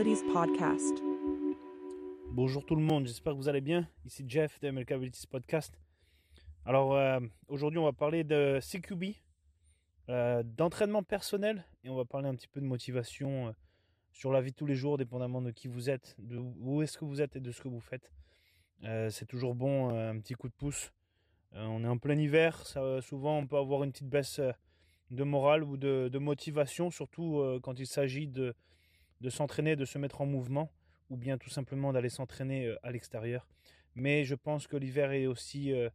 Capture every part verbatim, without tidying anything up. Abilities Podcast. Bonjour tout le monde, j'espère que vous allez bien. Ici Jeff de M L K Abilities Podcast. Alors euh, aujourd'hui on va parler de C Q B, euh, d'entraînement personnel, et on va parler un petit peu de motivation euh, sur la vie de tous les jours, dépendamment de qui vous êtes, de où est-ce que vous êtes et de ce que vous faites. Euh, c'est toujours bon, euh, un petit coup de pouce. Euh, on est en plein hiver, ça, souvent on peut avoir une petite baisse euh, de morale ou de, de motivation, surtout euh, quand il s'agit de, de s'entraîner, de se mettre en mouvement, ou bien tout simplement d'aller s'entraîner euh, à l'extérieur. Mais je pense que l'hiver est aussi, euh,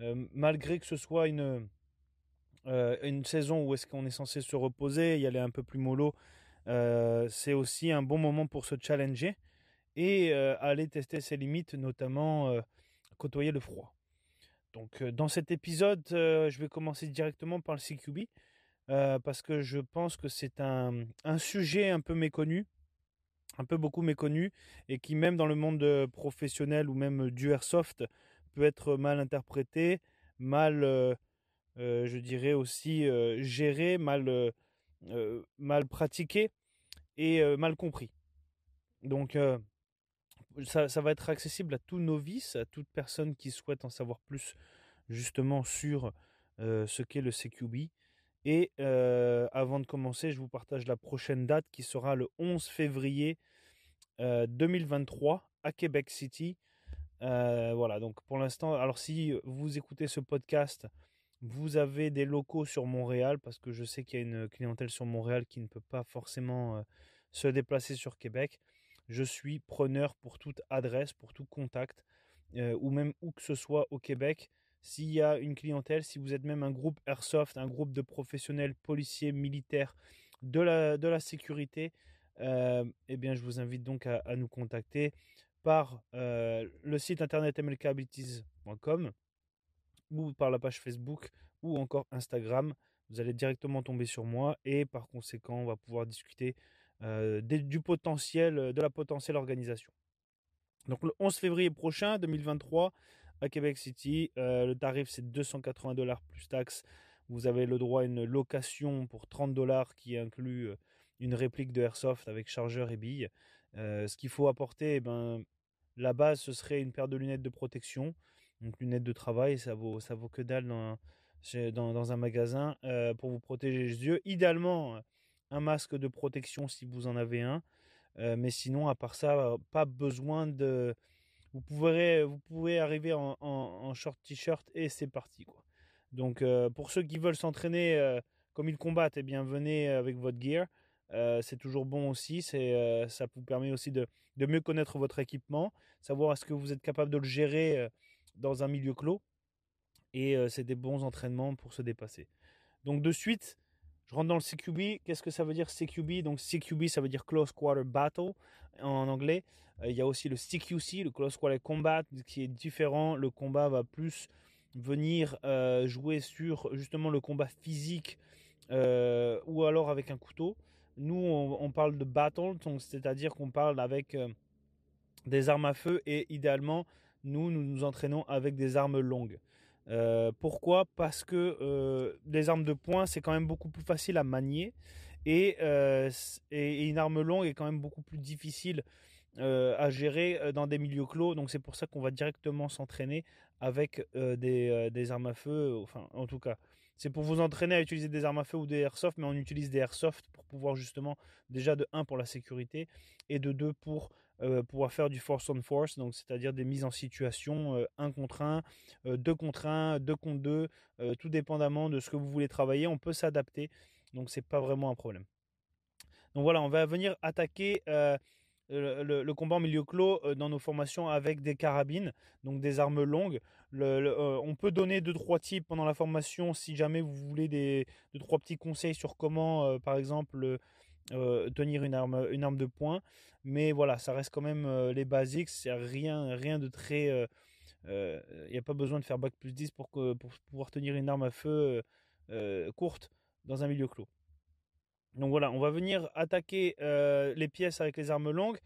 euh, malgré que ce soit une, euh, une saison où est-ce qu'on est censé se reposer, y aller un peu plus mollo, euh, c'est aussi un bon moment pour se challenger et euh, aller tester ses limites, notamment euh, côtoyer le froid. Donc euh, dans cet épisode, euh, je vais commencer directement par le C Q B, euh, parce que je pense que c'est un, un sujet un peu méconnu, un peu beaucoup méconnu, et qui même dans le monde professionnel ou même du airsoft peut être mal interprété, mal, euh, euh, je dirais aussi euh, géré, mal, euh, mal pratiqué et euh, mal compris. Donc euh, Ça, ça va être accessible à tout novice, à toute personne qui souhaite en savoir plus justement sur euh, ce qu'est le C Q B. Et euh, avant de commencer, je vous partage la prochaine date qui sera le onze février euh, deux mille vingt-trois à Québec City. Euh, voilà, donc pour l'instant, alors si vous écoutez ce podcast, vous avez des locaux sur Montréal, parce que je sais qu'il y a une clientèle sur Montréal qui ne peut pas forcément euh, se déplacer sur Québec. Je suis preneur pour toute adresse, pour tout contact, euh, ou même où que ce soit au Québec. S'il y a une clientèle, si vous êtes même un groupe airsoft, un groupe de professionnels, policiers, militaires, de la, de la sécurité, euh, eh bien, je vous invite donc à, à nous contacter par euh, le site internet m l k abilities point com ou par la page Facebook ou encore Instagram. Vous allez directement tomber sur moi et par conséquent, on va pouvoir discuter Euh, des, du potentiel, de la potentielle organisation. Donc le onze février prochain, deux mille vingt-trois, à Québec City, euh, le tarif c'est deux cent quatre-vingts dollars plus taxes. Vous avez le droit à une location pour trente dollars qui inclut une réplique de airsoft avec chargeur et billes. Euh, ce qu'il faut apporter, eh ben, la base ce serait une paire de lunettes de protection, donc lunettes de travail, ça vaut, ça vaut que dalle dans un, dans, dans un magasin euh, pour vous protéger les yeux. Idéalement, un masque de protection si vous en avez un, euh, mais sinon à part ça, pas besoin de... Vous pouvez, vous pouvez arriver en, en, en short t-shirt et c'est parti, quoi. Donc euh, pour ceux qui veulent s'entraîner euh, comme ils combattent, eh bien venez avec votre gear, euh, c'est toujours bon aussi, c'est, euh, ça vous permet aussi de, de mieux connaître votre équipement, savoir est-ce que vous êtes capable de le gérer euh, dans un milieu clos, et euh, c'est des bons entraînements pour se dépasser. Donc de suite, je rentre dans le C Q B. Qu'est-ce que ça veut dire C Q B? Donc C Q B, ça veut dire Close Quarter Battle en anglais. Il y a aussi le C Q C, le Close Quarter Combat, qui est différent. Le combat va plus venir euh, jouer sur justement le combat physique euh, ou alors avec un couteau. Nous, on, on parle de battle, donc c'est-à-dire qu'on parle avec euh, des armes à feu et idéalement, nous, nous nous entraînons avec des armes longues. Euh, pourquoi? Parce que euh, les armes de poing, c'est quand même beaucoup plus facile à manier et, euh, et, et une arme longue est quand même beaucoup plus difficile euh, à gérer dans des milieux clos. Donc c'est pour ça qu'on va directement s'entraîner avec euh, des, euh, des armes à feu. Enfin, en tout cas, c'est pour vous entraîner à utiliser des armes à feu ou des airsoft, mais on utilise des airsoft pour pouvoir justement, déjà de un pour la sécurité et de deux pour... Euh, pouvoir faire du force on force, donc c'est-à-dire des mises en situation euh, un contre un, euh, deux contre un, deux contre deux, euh, tout dépendamment de ce que vous voulez travailler, on peut s'adapter, donc c'est pas vraiment un problème. Donc voilà, on va venir attaquer euh, le, le combat en milieu clos euh, dans nos formations avec des carabines, donc des armes longues. Le, le, euh, on peut donner deux trois types pendant la formation si jamais vous voulez des deux trois petits conseils sur comment, euh, par exemple... Euh, Euh, tenir une arme, une arme de poing, mais voilà, ça reste quand même euh, les basiques, c'est rien, rien de très... Il euh, n'y euh, a pas besoin de faire bac plus dix pour, que, pour pouvoir tenir une arme à feu euh, courte dans un milieu clos. Donc voilà, on va venir attaquer euh, les pièces avec les armes longues,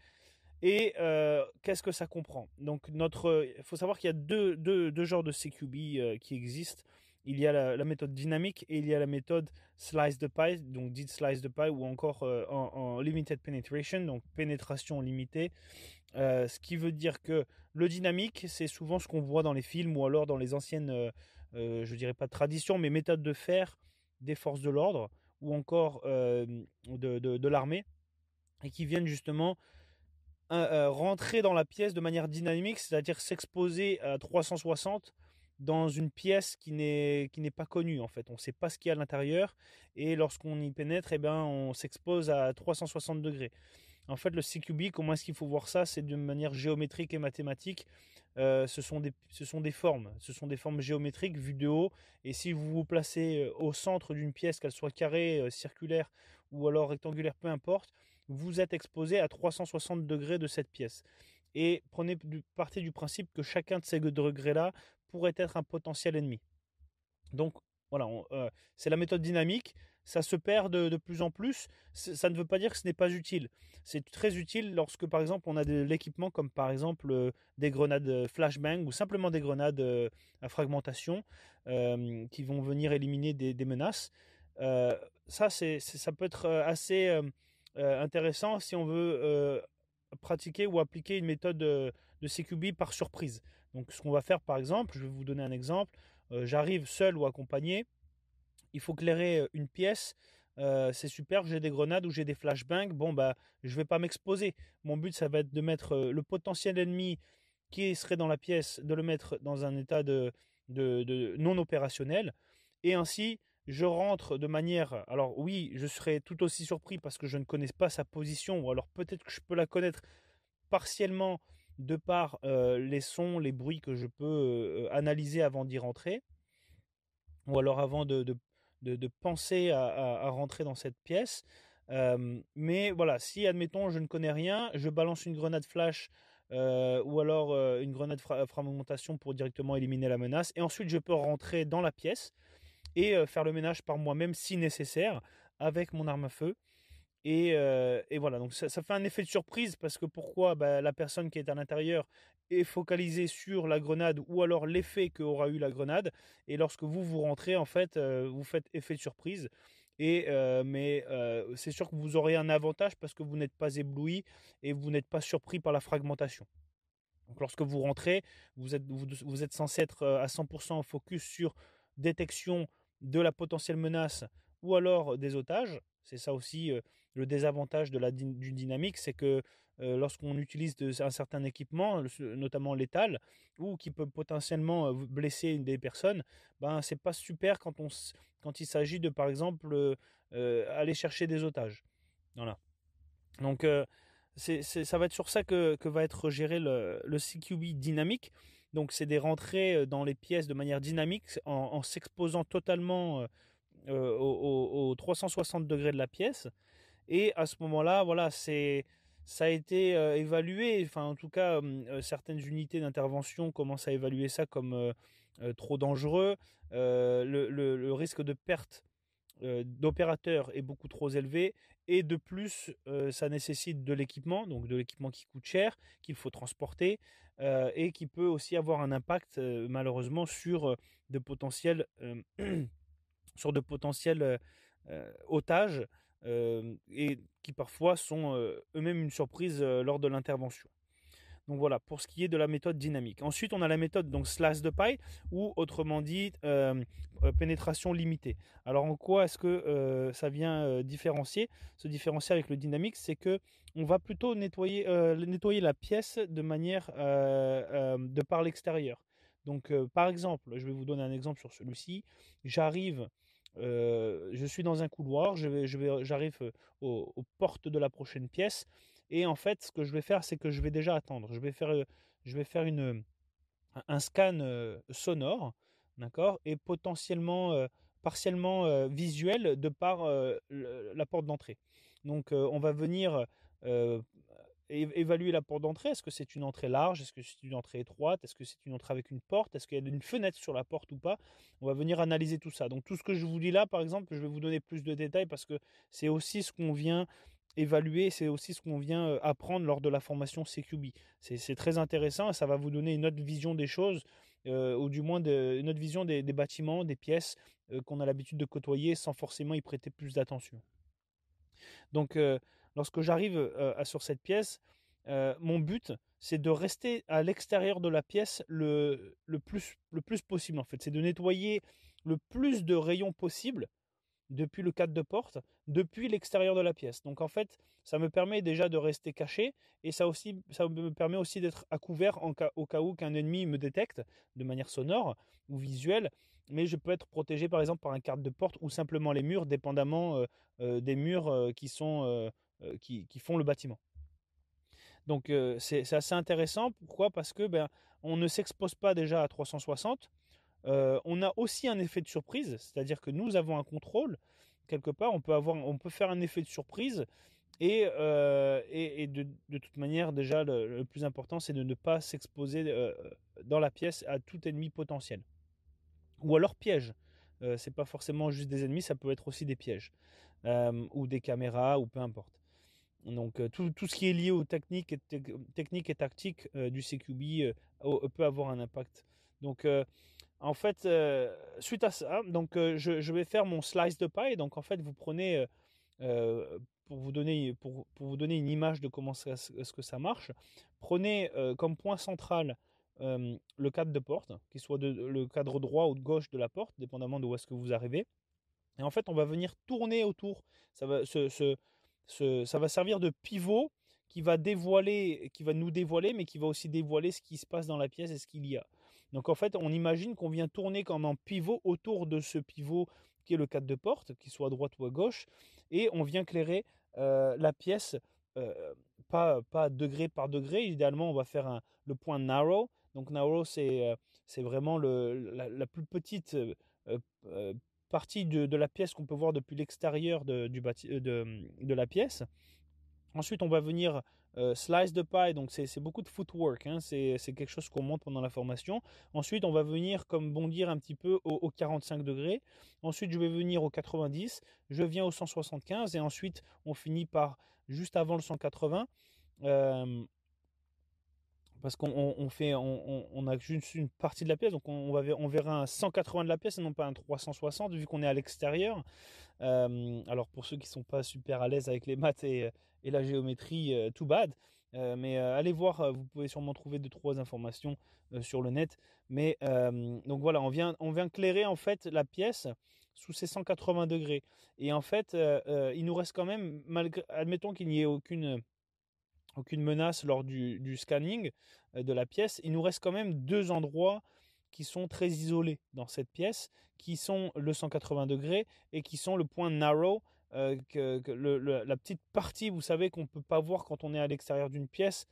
et euh, qu'est-ce que ça comprend? Donc notre, il faut savoir qu'il y a deux, deux, deux genres de C Q B euh, qui existent. il y a la, la méthode dynamique et il y a la méthode slice de pie, donc dite slice de pie, ou encore euh, en, en limited penetration, donc pénétration limitée. Euh, ce qui veut dire que le dynamique, c'est souvent ce qu'on voit dans les films ou alors dans les anciennes, euh, euh, je dirais pas traditions, mais méthodes de faire des forces de l'ordre ou encore euh, de, de, de l'armée, et qui viennent justement euh, rentrer dans la pièce de manière dynamique, c'est-à-dire s'exposer à trois cent soixante dans une pièce qui n'est, qui n'est pas connue en fait. On ne sait pas ce qu'il y a à l'intérieur, et lorsqu'on y pénètre, eh ben, on s'expose à trois cent soixante degrés. En fait, le C Q B, comment est-ce qu'il faut voir ça? C'est d'une manière géométrique et mathématique. Euh, ce sont des, ce sont des formes. Ce sont des formes géométriques vues de haut. Et si vous vous placez au centre d'une pièce, qu'elle soit carrée, circulaire ou alors rectangulaire, peu importe, vous êtes exposé à trois cent soixante degrés de cette pièce. Et prenez du, partez du principe que chacun de ces degrés-là pourrait être un potentiel ennemi. Donc, voilà, on, euh, c'est la méthode dynamique. Ça se perd de, de plus en plus. Ça ne veut pas dire que ce n'est pas utile. C'est très utile lorsque, par exemple, on a de l'équipement comme, par exemple, euh, des grenades flashbang ou simplement des grenades euh, à fragmentation euh, qui vont venir éliminer des, des menaces. Euh, ça, c'est, c'est, ça peut être assez euh, intéressant si on veut euh, pratiquer ou appliquer une méthode de, de C Q B par surprise. Donc, ce qu'on va faire, par exemple, je vais vous donner un exemple. Euh, j'arrive seul ou accompagné. Il faut clairer une pièce, euh, c'est super, j'ai des grenades ou j'ai des flashbangs, bon bah je ne vais pas m'exposer. Mon but, ça va être de mettre le potentiel ennemi qui serait dans la pièce, de le mettre dans un état de, de, de non opérationnel. Et ainsi, je rentre de manière... Alors oui, je serai tout aussi surpris parce que je ne connais pas sa position, ou alors peut-être que je peux la connaître partiellement de par euh, les sons, les bruits que je peux euh, analyser avant d'y rentrer, ou alors avant de... de De, de penser à, à, à rentrer dans cette pièce. Euh, mais voilà, si admettons je ne connais rien, je balance une grenade flash euh, ou alors euh, une grenade fra- fragmentation pour directement éliminer la menace, et ensuite je peux rentrer dans la pièce et euh, faire le ménage par moi-même si nécessaire avec mon arme à feu. Et, euh, et voilà, donc ça, ça fait un effet de surprise, parce que pourquoi bah, la personne qui est à l'intérieur est focalisée sur la grenade ou alors l'effet qu'aura eu la grenade, et lorsque vous vous rentrez, en fait, euh, vous faites effet de surprise, et, euh, mais euh, c'est sûr que vous aurez un avantage parce que vous n'êtes pas ébloui et vous n'êtes pas surpris par la fragmentation. Donc lorsque vous rentrez, vous êtes, vous, vous êtes censé être à cent pour cent focus sur détection de la potentielle menace ou alors des otages. C'est ça aussi euh, le désavantage de la, du dynamique, c'est que euh, lorsqu'on utilise de, un certain équipement, notamment létal, ou qui peut potentiellement blesser des personnes, ben, c'est pas super quand, on, quand il s'agit de, par exemple, euh, euh, aller chercher des otages. Voilà. Donc, euh, c'est, c'est, ça va être sur ça que, que va être géré le, le C Q B dynamique. Donc, c'est des rentrées dans les pièces de manière dynamique en, en s'exposant totalement... Euh, Euh, aux, aux trois cent soixante degrés de la pièce, et à ce moment-là, voilà, c'est, ça a été euh, évalué, enfin en tout cas euh, certaines unités d'intervention commencent à évaluer ça comme euh, euh, trop dangereux, euh, le, le, le risque de perte euh, d'opérateurs est beaucoup trop élevé, et de plus euh, ça nécessite de l'équipement, donc de l'équipement qui coûte cher, qu'il faut transporter, euh, et qui peut aussi avoir un impact euh, malheureusement sur euh, de potentiels euh, sur de potentiels euh, otages euh, et qui parfois sont euh, eux-mêmes une surprise euh, lors de l'intervention. Donc voilà, pour ce qui est de la méthode dynamique. Ensuite, on a la méthode donc slice de pie, ou autrement dit euh, pénétration limitée. Alors en quoi est-ce que euh, ça vient euh, différencier, se différencier avec le dynamique? C'est que on va plutôt nettoyer, euh, nettoyer la pièce de manière euh, euh, de par l'extérieur. Donc euh, par exemple, je vais vous donner un exemple sur celui-ci. J'arrive, euh, je suis dans un couloir, je vais, je vais, j'arrive aux, aux portes de la prochaine pièce, et en fait ce que je vais faire, c'est que je vais déjà attendre. Je vais faire, je vais faire une, un scan sonore, d'accord, et potentiellement, euh, partiellement euh, visuel de par euh, la porte d'entrée. Donc euh, on va venir... Euh, évaluer la porte d'entrée. Est-ce que c'est une entrée large? Est-ce que c'est une entrée étroite? Est-ce que c'est une entrée avec une porte? Est-ce qu'il y a une fenêtre sur la porte ou pas? On va venir analyser tout ça. Donc tout ce que je vous dis là, par exemple, je vais vous donner plus de détails parce que c'est aussi ce qu'on vient évaluer, c'est aussi ce qu'on vient apprendre lors de la formation C Q B. C'est, c'est très intéressant et ça va vous donner une autre vision des choses euh, ou du moins de, notre vision des, des bâtiments, des pièces euh, qu'on a l'habitude de côtoyer sans forcément y prêter plus d'attention. Donc, euh, lorsque j'arrive euh, sur cette pièce, euh, mon but, c'est de rester à l'extérieur de la pièce le, le, plus, le plus possible, en fait. C'est de nettoyer le plus de rayons possible depuis le cadre de porte, depuis l'extérieur de la pièce. Donc en fait, ça me permet déjà de rester caché et ça, aussi, ça me permet aussi d'être à couvert en cas, au cas où qu'un ennemi me détecte de manière sonore ou visuelle. Mais je peux être protégé par exemple par un cadre de porte ou simplement les murs, dépendamment euh, euh, des murs euh, qui, sont, euh, euh, qui, qui font le bâtiment. Donc euh, c'est, c'est assez intéressant. Pourquoi ? Parce que ben, on ne s'expose pas déjà à trois cent soixante. Euh, on a aussi un effet de surprise, c'est-à-dire que nous avons un contrôle quelque part. On peut avoir, on peut faire un effet de surprise et, euh, et, et de, de toute manière déjà le, le plus important c'est de ne pas s'exposer euh, dans la pièce à tout ennemi potentiel ou alors piège. Euh, c'est pas forcément juste des ennemis, ça peut être aussi des pièges euh, ou des caméras ou peu importe. Donc tout, tout ce qui est lié aux techniques et, te, techniques et tactiques euh, du C Q B euh, peut avoir un impact. Donc euh, en fait, euh, suite à ça, donc, euh, je, je vais faire mon slice de paille. Donc en fait, vous prenez, euh, pour, vous donner, pour, pour vous donner une image de comment ça, ce que ça marche, prenez euh, comme point central euh, le cadre de porte, qu'il soit de, le cadre droit ou de gauche de la porte, dépendamment de où est-ce que vous arrivez. Et en fait, on va venir tourner autour. Ça va, ce, ce, ce, ça va servir de pivot qui va, dévoiler, qui va nous dévoiler, mais qui va aussi dévoiler ce qui se passe dans la pièce et ce qu'il y a. Donc en fait, on imagine qu'on vient tourner comme un pivot autour de ce pivot qui est le cadre de porte, qu'il soit à droite ou à gauche, et on vient éclairer euh, la pièce euh, pas, pas degré par degré. Idéalement, on va faire un, le point narrow. Donc narrow, c'est, euh, c'est vraiment le, la, la plus petite euh, euh, partie de, de la pièce qu'on peut voir depuis l'extérieur de, du bâti, euh, de, de la pièce. Ensuite, on va venir euh, slice de paille, donc c'est, c'est beaucoup de footwork, hein, c'est, c'est quelque chose qu'on montre pendant la formation. Ensuite, on va venir comme bondir un petit peu au, au quarante-cinq degrés. Ensuite, je vais venir au quatre-vingt-dix, je viens au cent soixante-quinze et ensuite, on finit par juste avant le cent quatre-vingts. Euh, parce qu'on on, on fait, on, on a juste une partie de la pièce, donc on, va, on verra un cent quatre-vingts de la pièce et non pas un trois cent soixante vu qu'on est à l'extérieur. Euh, alors pour ceux qui ne sont pas super à l'aise avec les maths et, et la géométrie, too bad. Euh, mais euh, allez voir, vous pouvez sûrement trouver deux trois informations euh, sur le net. Mais euh, donc voilà, on vient, on vient éclairer en fait la pièce sous ces cent quatre-vingts degrés. Et en fait, euh, euh, il nous reste quand même, malgré, admettons qu'il n'y ait aucune... aucune menace lors du, du scanning de la pièce, il nous reste quand même deux endroits qui sont très isolés dans cette pièce, qui sont le cent quatre-vingts degrés et qui sont le point narrow, euh, que, que le, le, la petite partie, vous savez, qu'on ne peut pas voir quand on est à l'extérieur d'une pièce,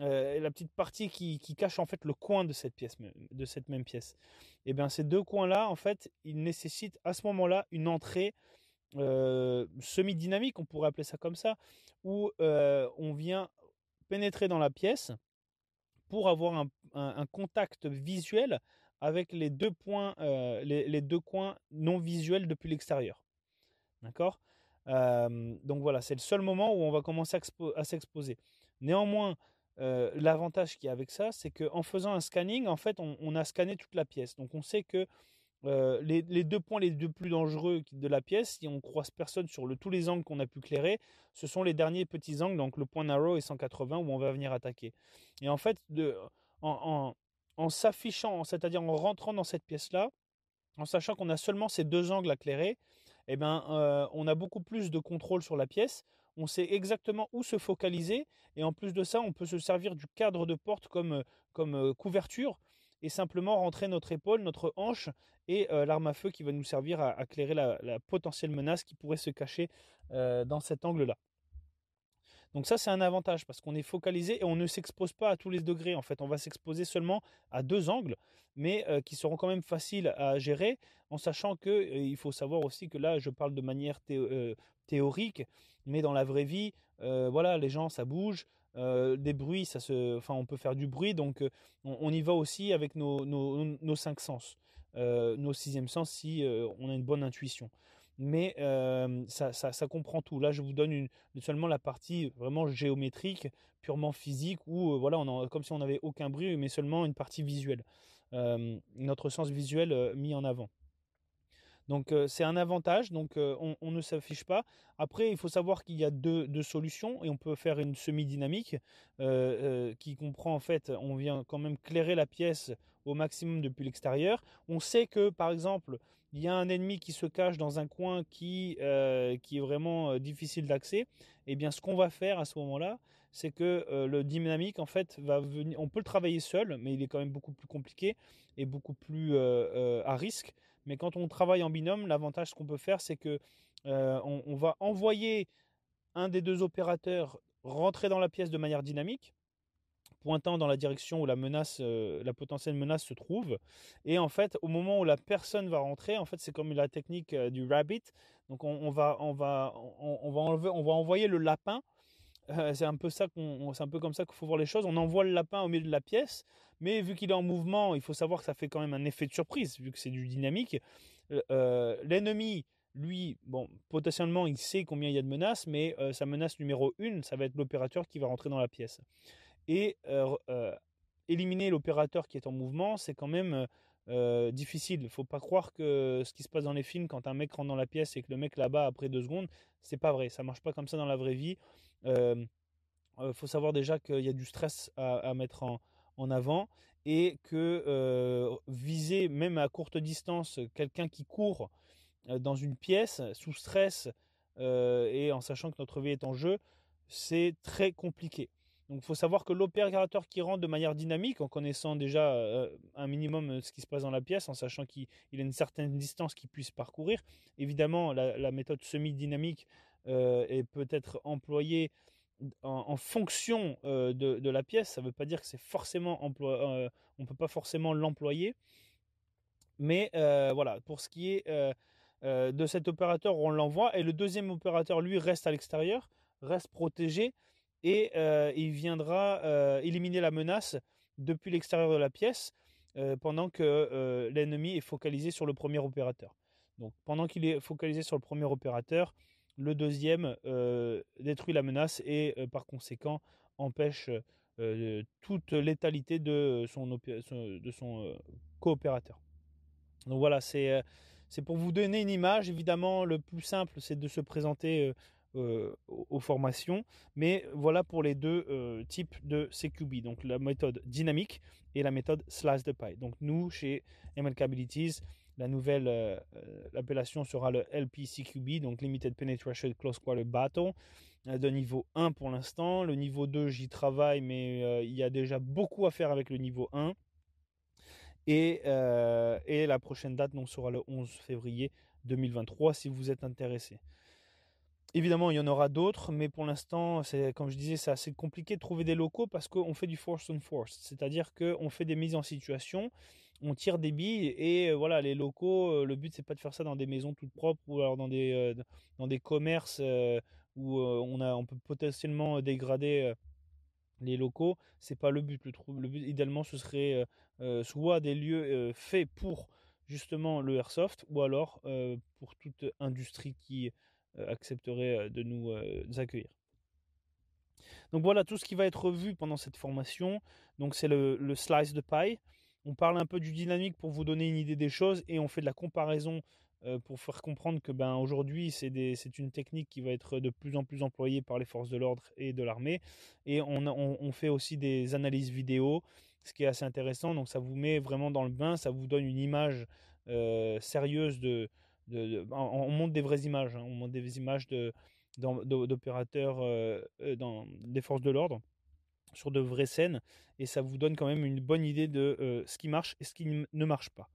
euh, la petite partie qui, qui cache en fait le coin de cette pièce, de cette même pièce. Et bien ces deux coins-là, en fait, ils nécessitent à ce moment-là une entrée euh, semi-dynamique, on pourrait appeler ça comme ça, où euh, on vient pénétrer dans la pièce pour avoir un, un, un contact visuel avec les deux points, euh, les, les deux coins non visuels depuis l'extérieur. D'accord ? euh, Donc voilà, c'est le seul moment où on va commencer à, expo- à s'exposer. Néanmoins, euh, l'avantage qu'il y a avec ça, c'est qu'en faisant un scanning, en fait, on, on a scanné toute la pièce. Donc on sait que Euh, les, les deux points les deux plus dangereux de la pièce, si on croise personne sur le, tous les angles qu'on a pu éclairer, ce sont les derniers petits angles, donc le point narrow et cent quatre-vingts où on va venir attaquer. Et en fait, de, en, en, en s'affichant, c'est-à-dire en rentrant dans cette pièce-là, en sachant qu'on a seulement ces deux angles à éclairer, eh ben, euh, on a beaucoup plus de contrôle sur la pièce, on sait exactement où se focaliser, et en plus de ça, on peut se servir du cadre de porte comme, comme euh, couverture, et simplement rentrer notre épaule, notre hanche et euh, l'arme à feu qui va nous servir à, à éclairer la, la potentielle menace qui pourrait se cacher euh, dans cet angle-là. Donc ça, c'est un avantage parce qu'on est focalisé et on ne s'expose pas à tous les degrés. En fait, on va s'exposer seulement à deux angles, mais euh, qui seront quand même faciles à gérer, en sachant qu'il euh, faut savoir aussi que là, je parle de manière thé- euh, théorique, mais dans la vraie vie, euh, voilà, les gens, ça bouge. Euh, des bruits, ça se, enfin, on peut faire du bruit, donc euh, on, on y va aussi avec nos, nos, nos cinq sens, euh, nos sixième sens si euh, on a une bonne intuition. Mais euh, ça, ça, ça comprend tout. Là, je vous donne une, seulement la partie vraiment géométrique, purement physique, où euh, voilà, on en, comme si on n'avait aucun bruit, mais seulement une partie visuelle. euh, notre sens visuel euh, mis en avant. Donc euh, c'est un avantage, donc euh, on, on ne s'affiche pas. Après, il faut savoir qu'il y a deux, deux solutions et on peut faire une semi-dynamique euh, euh, qui comprend en fait, on vient quand même clairer la pièce au maximum depuis l'extérieur. On sait que par exemple, il y a un ennemi qui se cache dans un coin qui, euh, qui est vraiment euh, difficile d'accès. Et bien ce qu'on va faire à ce moment-là, c'est que euh, le dynamique en fait va venir, on peut le travailler seul, mais il est quand même beaucoup plus compliqué et beaucoup plus euh, euh, à risque. Mais quand on travaille en binôme, l'avantage qu'on peut faire, c'est que euh, on, on va envoyer un des deux opérateurs rentrer dans la pièce de manière dynamique, pointant dans la direction où la menace, euh, la potentielle menace se trouve. Et en fait, au moment où la personne va rentrer, en fait, c'est comme la technique euh, du rabbit. Donc, on, on va, on va, on, on va enlever, on va envoyer le lapin. Euh, c'est un peu ça qu'on, c'est un peu comme ça qu'il faut voir les choses. On envoie le lapin au milieu de la pièce, mais vu qu'il est en mouvement, il faut savoir que ça fait quand même un effet de surprise, vu que c'est du dynamique. Euh, l'ennemi, lui, bon, potentiellement, il sait combien il y a de menaces, mais euh, sa menace numéro une, ça va être l'opérateur qui va rentrer dans la pièce. Et euh, euh, éliminer l'opérateur qui est en mouvement, c'est quand même euh, difficile. Il ne faut pas croire que ce qui se passe dans les films, quand un mec rentre dans la pièce et que le mec là-bas, après deux secondes, c'est pas vrai. Ça ne marche pas comme ça dans la vraie vie. Il euh, euh, faut savoir déjà qu'il y a du stress à, à mettre en, en avant et que euh, viser, même à courte distance, quelqu'un qui court euh, dans une pièce sous stress euh, et en sachant que notre vie est en jeu, c'est très compliqué. Donc, il faut savoir que l'opérateur qui rentre de manière dynamique, en connaissant déjà euh, un minimum ce qui se passe dans la pièce, en sachant qu'il il a une certaine distance qu'il puisse parcourir. Évidemment, la, la méthode semi-dynamique euh, est peut-être employée en, en fonction euh, de, de la pièce. Ça ne veut pas dire que c'est forcément emploi, euh, on ne peut pas forcément l'employer. Mais euh, voilà, pour ce qui est euh, euh, de cet opérateur, on l'envoie. Et le deuxième opérateur, lui, reste à l'extérieur, reste protégé. Et euh, il viendra euh, éliminer la menace depuis l'extérieur de la pièce euh, pendant que euh, l'ennemi est focalisé sur le premier opérateur. Donc pendant qu'il est focalisé sur le premier opérateur, le deuxième euh, détruit la menace et euh, par conséquent empêche euh, toute létalité de son, opé- de son euh, coopérateur. Donc voilà, c'est, euh, c'est pour vous donner une image. Évidemment, le plus simple, c'est de se présenter euh, Euh, aux formations, mais voilà pour les deux euh, types de C Q B, donc la méthode dynamique et la méthode slice the pie. Donc nous, chez M L K Abilities, la nouvelle euh, l'appellation sera le L P C Q B, donc Limited Penetration Close Quarter Battle, euh, de niveau un pour l'instant. Le niveau deux, j'y travaille, mais euh, il y a déjà beaucoup à faire avec le niveau un. Et, euh, et la prochaine date donc, sera le onze février deux mille vingt-trois, si vous êtes intéressé. Évidemment, il y en aura d'autres, mais pour l'instant, c'est, comme je disais, c'est assez compliqué de trouver des locaux parce qu'on fait du force on force, c'est-à-dire qu'on fait des mises en situation, on tire des billes et euh, voilà, les locaux, euh, le but, c'est pas de faire ça dans des maisons toutes propres ou alors dans des, euh, dans des commerces euh, où euh, on, a, on peut potentiellement dégrader euh, les locaux. C'est pas le but. Le, trou- le but, idéalement, ce serait euh, euh, soit des lieux euh, faits pour justement le airsoft ou alors euh, pour toute industrie qui accepterait de nous, euh, nous accueillir. Donc voilà tout ce qui va être vu pendant cette formation. Donc c'est le, le slice de pie. On parle un peu du dynamique pour vous donner une idée des choses et on fait de la comparaison euh, pour faire comprendre que ben, aujourd'hui c'est, des, c'est une technique qui va être de plus en plus employée par les forces de l'ordre et de l'armée. Et on, on, on fait aussi des analyses vidéo, ce qui est assez intéressant. Donc ça vous met vraiment dans le bain, ça vous donne une image euh, sérieuse de De, de, on montre des vraies images, hein, on montre des images de, de, de, d'opérateurs euh, dans, des forces de l'ordre sur de vraies scènes et ça vous donne quand même une bonne idée de euh, ce qui marche et ce qui n- ne marche pas.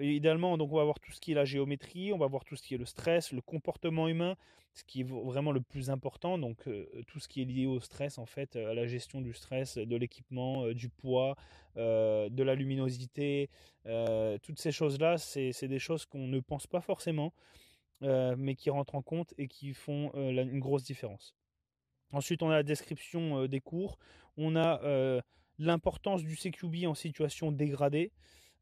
Et idéalement, donc, on va voir tout ce qui est la géométrie, on va voir tout ce qui est le stress, le comportement humain, ce qui est vraiment le plus important, donc euh, tout ce qui est lié au stress en fait, euh, à la gestion du stress, de l'équipement, euh, du poids, euh, de la luminosité, euh, toutes ces choses-là, c'est, c'est des choses qu'on ne pense pas forcément, euh, mais qui rentrent en compte et qui font euh, la, une grosse différence. Ensuite, on a la description euh, des cours, on a euh, l'importance du C Q B en situation dégradée,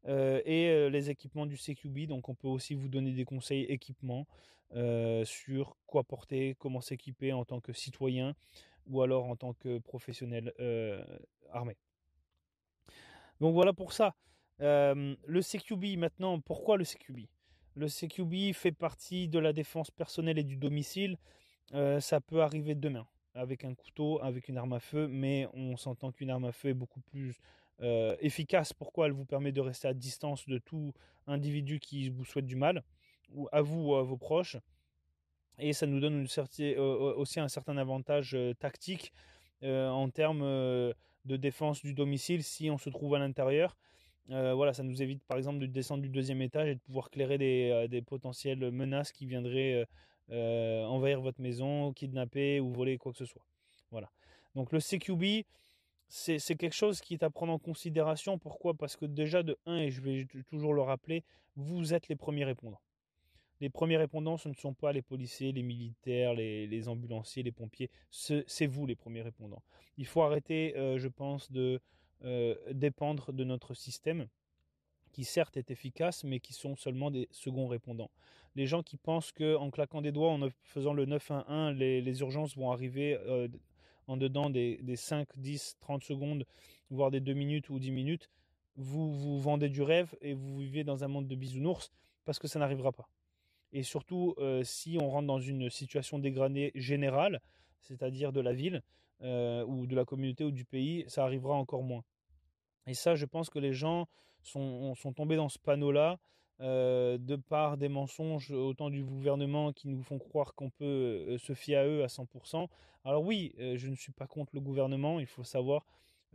Euh, et euh, les équipements du C Q B, donc on peut aussi vous donner des conseils équipements euh, sur quoi porter, comment s'équiper en tant que citoyen ou alors en tant que professionnel euh, armé. Donc voilà pour ça. Euh, le C Q B maintenant, pourquoi le C Q B ? Le C Q B fait partie de la défense personnelle et du domicile. Euh, ça peut arriver demain avec un couteau, avec une arme à feu, mais on s'entend qu'une arme à feu est beaucoup plus euh, efficace. Pourquoi ? Elle vous permet de rester à distance de tout individu qui vous souhaite du mal, ou à vous ou à vos proches. Et ça nous donne une certi- euh, aussi un certain avantage euh, tactique euh, en termes euh, de défense du domicile si on se trouve à l'intérieur. Euh, voilà, ça nous évite par exemple de descendre du deuxième étage et de pouvoir clairer des, euh, des potentielles menaces qui viendraient euh, euh, envahir votre maison, kidnapper ou voler quoi que ce soit. Voilà. Donc le C Q B, c'est, c'est quelque chose qui est à prendre en considération. Pourquoi ? Parce que déjà de un, et je vais toujours le rappeler, vous êtes les premiers répondants. Les premiers répondants, ce ne sont pas les policiers, les militaires, les, les ambulanciers, les pompiers. Ce, c'est vous les premiers répondants. Il faut arrêter, euh, je pense, de euh, dépendre de notre système, qui certes est efficace, mais qui sont seulement des seconds répondants. Les gens qui pensent qu'en claquant des doigts, en faisant le neuf un un, les, les urgences vont arriver euh, en dedans des, des cinq, dix, trente secondes, voire des deux minutes ou dix minutes, vous vous vendez du rêve et vous vivez dans un monde de bisounours parce que ça n'arrivera pas. Et surtout, euh, si on rentre dans une situation dégradée générale, c'est-à-dire de la ville euh, ou de la communauté ou du pays, ça arrivera encore moins. Et ça, je pense que les gens sont, sont tombés dans ce panneau-là euh, de par des mensonges autant du gouvernement qui nous font croire qu'on peut se fier à eux à cent pour cent. Alors oui, euh, je ne suis pas contre le gouvernement, il faut savoir.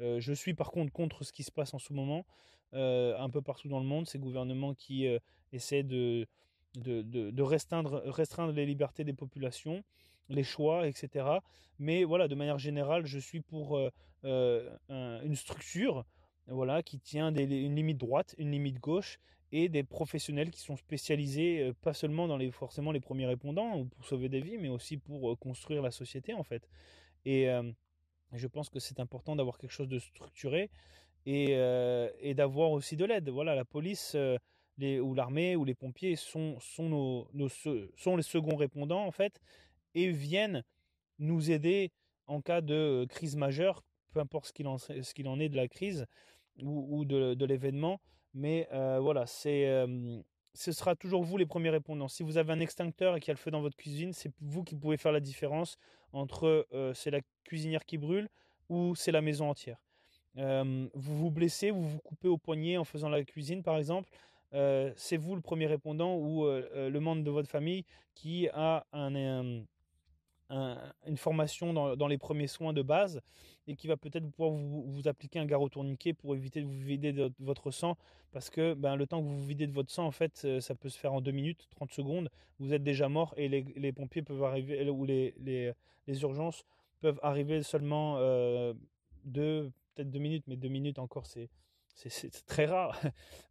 Euh, je suis par contre contre ce qui se passe en ce moment, euh, un peu partout dans le monde, ces gouvernements qui euh, essaient de... de, de, de restreindre, restreindre les libertés des populations, les choix, et cetera. Mais voilà, de manière générale, je suis pour euh, euh, un, une structure voilà, qui tient des, une limite droite, une limite gauche, et des professionnels qui sont spécialisés, euh, pas seulement dans les, forcément les premiers répondants, ou pour sauver des vies, mais aussi pour euh, construire la société, en fait. Et euh, je pense que c'est important d'avoir quelque chose de structuré, et, euh, et d'avoir aussi de l'aide. Voilà, la police... Euh, Les, ou l'armée ou les pompiers sont, sont, nos, nos, sont les seconds répondants en fait et viennent nous aider en cas de crise majeure, peu importe ce qu'il en, ce qu'il en est de la crise ou, ou de, de l'événement. Mais euh, voilà, c'est, euh, ce sera toujours vous les premiers répondants. Si vous avez un extincteur et qu'il y a le feu dans votre cuisine, c'est vous qui pouvez faire la différence entre euh, c'est la cuisinière qui brûle ou c'est la maison entière. Euh, vous vous blessez, vous vous coupez au poignet en faisant la cuisine par exemple. Euh, c'est vous le premier répondant ou euh, le membre de votre famille qui a un, un, un, une formation dans, dans les premiers soins de base et qui va peut-être pouvoir vous, vous appliquer un garrot tourniquet pour éviter de vous vider de votre sang parce que ben, le temps que vous vous videz de votre sang, en fait, ça peut se faire en deux minutes, trente secondes, vous êtes déjà mort et les, les pompiers peuvent arriver ou les, les, les urgences peuvent arriver seulement euh, deux, peut-être deux minutes, mais deux minutes encore, c'est... C'est, c'est très rare,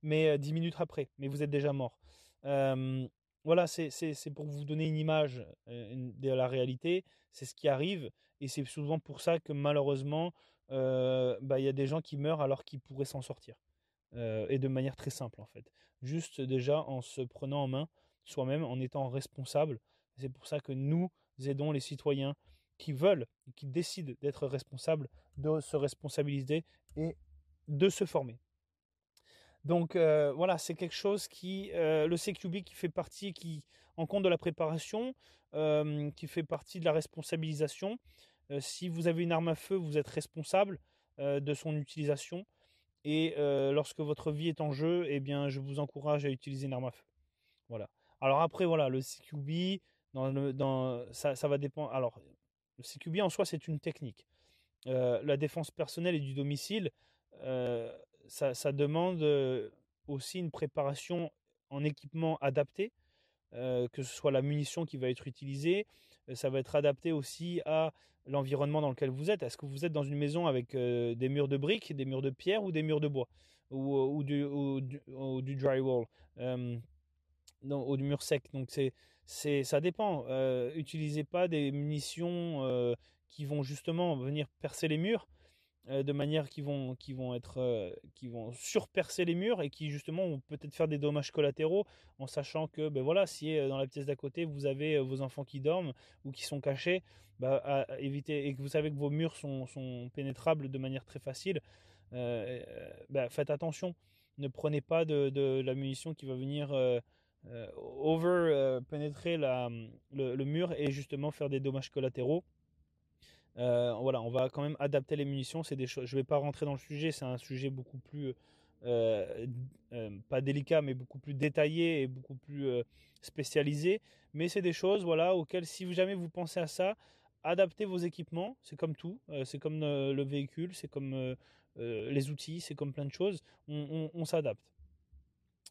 mais euh, dix minutes après, mais vous êtes déjà mort. Euh, voilà, c'est, c'est, c'est pour vous donner une image euh, de la réalité, c'est ce qui arrive, et c'est souvent pour ça que malheureusement, euh, bah, y a des gens qui meurent alors qu'ils pourraient s'en sortir, euh, et de manière très simple en fait. Juste déjà en se prenant en main soi-même, en étant responsable, c'est pour ça que nous aidons les citoyens qui veulent, qui décident d'être responsables, de se responsabiliser et de se former. Donc euh, voilà, c'est quelque chose qui, euh, le C Q B qui fait partie, qui en compte de la préparation, euh, qui fait partie de la responsabilisation. Euh, si vous avez une arme à feu, vous êtes responsable euh, de son utilisation. Et euh, lorsque votre vie est en jeu, eh bien, je vous encourage à utiliser une arme à feu. Voilà. Alors après, voilà, le C Q B, dans le, dans, ça, ça va dépendre. Alors, le C Q B en soi, c'est une technique. Euh, la défense personnelle et du domicile, Euh, ça, ça demande aussi une préparation en équipement adapté, euh, que ce soit la munition qui va être utilisée, ça va être adapté aussi à l'environnement dans lequel vous êtes. Est-ce que vous êtes dans une maison avec euh, des murs de briques, des murs de pierre ou des murs de bois ou, ou, du, ou, du, ou du drywall euh, non, ou du mur sec. Donc c'est, c'est, ça dépend. Euh, utilisez pas des munitions euh, qui vont justement venir percer les murs, de manière qui vont, qui vont être euh, qui vont surpercer les murs et qui justement vont peut-être faire des dommages collatéraux, en sachant que ben voilà, si euh, dans la pièce d'à côté vous avez euh, vos enfants qui dorment ou qui sont cachés, bah, à éviter, et que vous savez que vos murs sont, sont pénétrables de manière très facile, euh, bah, faites attention. ne prenez pas de, de, de la munition qui va venir euh, euh, over euh, pénétrer la, le, le mur et justement faire des dommages collatéraux. Euh, voilà, on va quand même adapter les munitions. C'est des choses. Je ne vais pas rentrer dans le sujet. C'est un sujet beaucoup plus euh, euh, pas délicat, mais beaucoup plus détaillé et beaucoup plus euh, spécialisé. Mais c'est des choses, voilà, auxquelles si jamais vous pensez à ça, adaptez vos équipements. C'est comme tout. Euh, c'est comme euh, le véhicule. C'est comme euh, euh, les outils. C'est comme plein de choses. On, on, on s'adapte.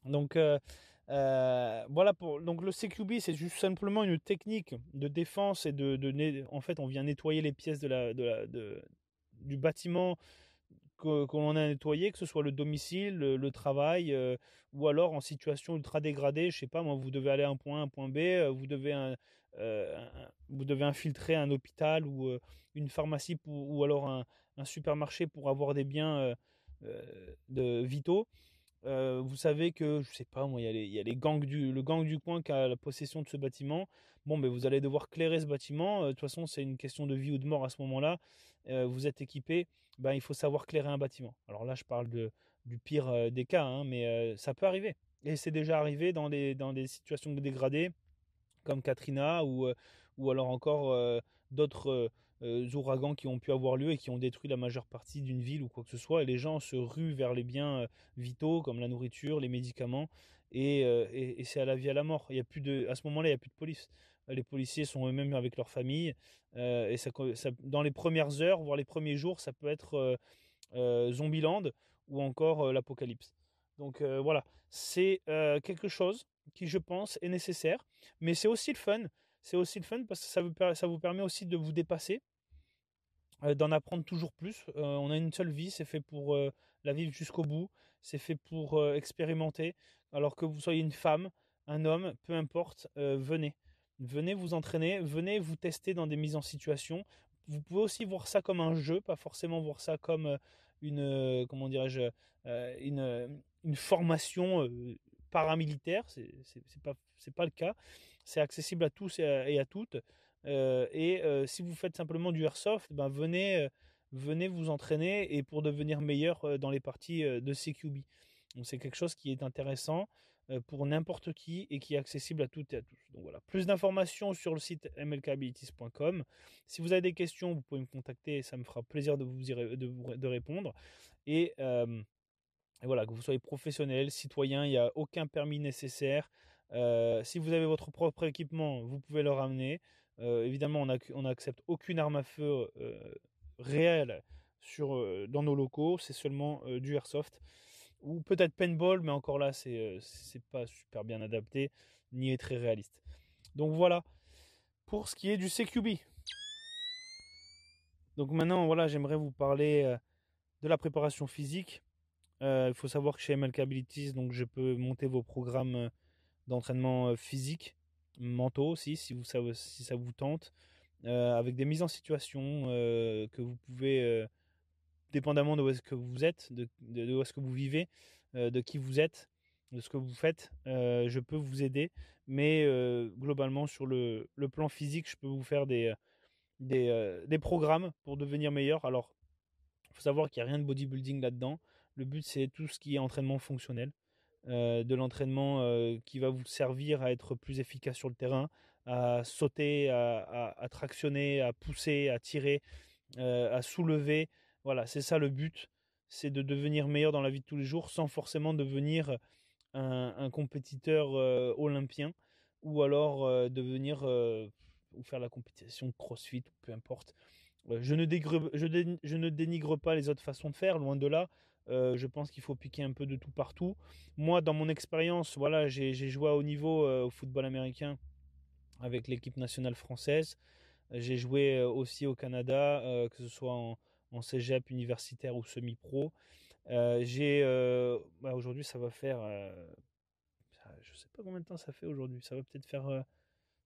Donc euh, euh, voilà pour donc le C Q B, c'est juste simplement une technique de défense et de, de en fait on vient nettoyer les pièces de la, de la, de, du bâtiment que, que l'on a nettoyé, que ce soit le domicile, le, le travail euh, ou alors en situation ultra dégradée, je sais pas moi, vous devez aller à un point A, un point B, vous devez un, euh, un, vous devez infiltrer un hôpital ou euh, une pharmacie pour, ou alors un, un supermarché pour avoir des biens euh, euh, de vitaux. Euh, vous savez que, je sais pas moi, il y a, les, y a les gangs du, le gang du coin qui a la possession de ce bâtiment. Bon, ben vous allez devoir clairer ce bâtiment. Euh, de toute façon, c'est une question de vie ou de mort à ce moment-là. Euh, vous êtes équipé, ben, il faut savoir clairer un bâtiment. Alors là, je parle de, du pire euh, des cas, hein, mais euh, ça peut arriver. Et c'est déjà arrivé dans des dans des situations dégradées, comme Katrina ou, euh, ou alors encore euh, d'autres... Euh, Euh, ouragans qui ont pu avoir lieu et qui ont détruit la majeure partie d'une ville ou quoi que ce soit, et les gens se ruent vers les biens euh, vitaux comme la nourriture, les médicaments, et, euh, et, et c'est à la vie à la mort. Il y a plus de, à ce moment-là, il n'y a plus de police. Les policiers sont eux-mêmes avec leur famille, euh, et ça, ça, dans les premières heures, voire les premiers jours, ça peut être euh, euh, Zombieland ou encore euh, l'apocalypse. Donc euh, voilà, c'est euh, quelque chose qui, je pense, est nécessaire, mais c'est aussi le fun. C'est aussi le fun parce que ça vous, ça vous permet aussi de vous dépasser, euh, d'en apprendre toujours plus. Euh, on a une seule vie, c'est fait pour euh, la vivre jusqu'au bout, c'est fait pour euh, expérimenter. Alors que vous soyez une femme, un homme, peu importe, euh, venez. Venez vous entraîner, venez vous tester dans des mises en situation. Vous pouvez aussi voir ça comme un jeu, pas forcément voir ça comme une, euh, comment dirais-je, euh, une, une formation euh, paramilitaire, c'est, c'est, c'est pas, c'est pas le cas, c'est accessible à tous et à, et à toutes, euh, et euh, si vous faites simplement du airsoft, ben venez, euh, venez vous entraîner et pour devenir meilleur euh, dans les parties euh, de C Q B. Donc c'est quelque chose qui est intéressant euh, pour n'importe qui et qui est accessible à toutes et à tous. Donc voilà, plus d'informations sur le site m l k abilities point com. Si vous avez des questions, vous pouvez me contacter, ça me fera plaisir de vous, y ré, de vous de répondre, et euh, Et voilà, que vous soyez professionnel, citoyen, il n'y a aucun permis nécessaire. Euh, si vous avez votre propre équipement, vous pouvez le ramener. Euh, évidemment, on n'accepte on accepte aucune arme à feu euh, réelle sur, euh, dans nos locaux. C'est seulement euh, du airsoft ou peut-être paintball, mais encore là, c'est euh, c'est pas super bien adapté ni est très réaliste. Donc voilà pour ce qui est du C Q B. Donc maintenant, voilà, j'aimerais vous parler euh, de la préparation physique. Il euh, faut savoir que chez M L K Abilities, donc je peux monter vos programmes d'entraînement physique, mentaux aussi, si, vous, ça, si ça vous tente, euh, avec des mises en situation euh, que vous pouvez, euh, dépendamment de où est-ce que vous êtes, de, de, de où est-ce que vous vivez, euh, de qui vous êtes, de ce que vous faites, euh, je peux vous aider. Mais euh, globalement, sur le, le plan physique, je peux vous faire des, des, euh, des programmes pour devenir meilleur. Alors, il faut savoir qu'il n'y a rien de bodybuilding là-dedans. Le but, c'est tout ce qui est entraînement fonctionnel, euh, de l'entraînement euh, qui va vous servir à être plus efficace sur le terrain, à sauter, à, à, à tractionner, à pousser, à tirer, euh, à soulever. Voilà, c'est ça le but, c'est de devenir meilleur dans la vie de tous les jours sans forcément devenir un, un compétiteur euh, olympien ou alors euh, devenir euh, ou faire la compétition de CrossFit, peu importe. Je ne, dégre, je, dé, je ne dénigre pas les autres façons de faire, loin de là. Euh, je pense qu'il faut piquer un peu de tout partout. Moi, dans mon expérience, voilà, j'ai, j'ai joué à haut niveau euh, au football américain avec l'équipe nationale française. J'ai joué euh, aussi au Canada, euh, que ce soit en, en cégep, universitaire ou semi-pro. Euh, j'ai, euh, bah, aujourd'hui, ça va faire... Euh, je ne sais pas combien de temps ça fait aujourd'hui. Ça va peut-être faire euh,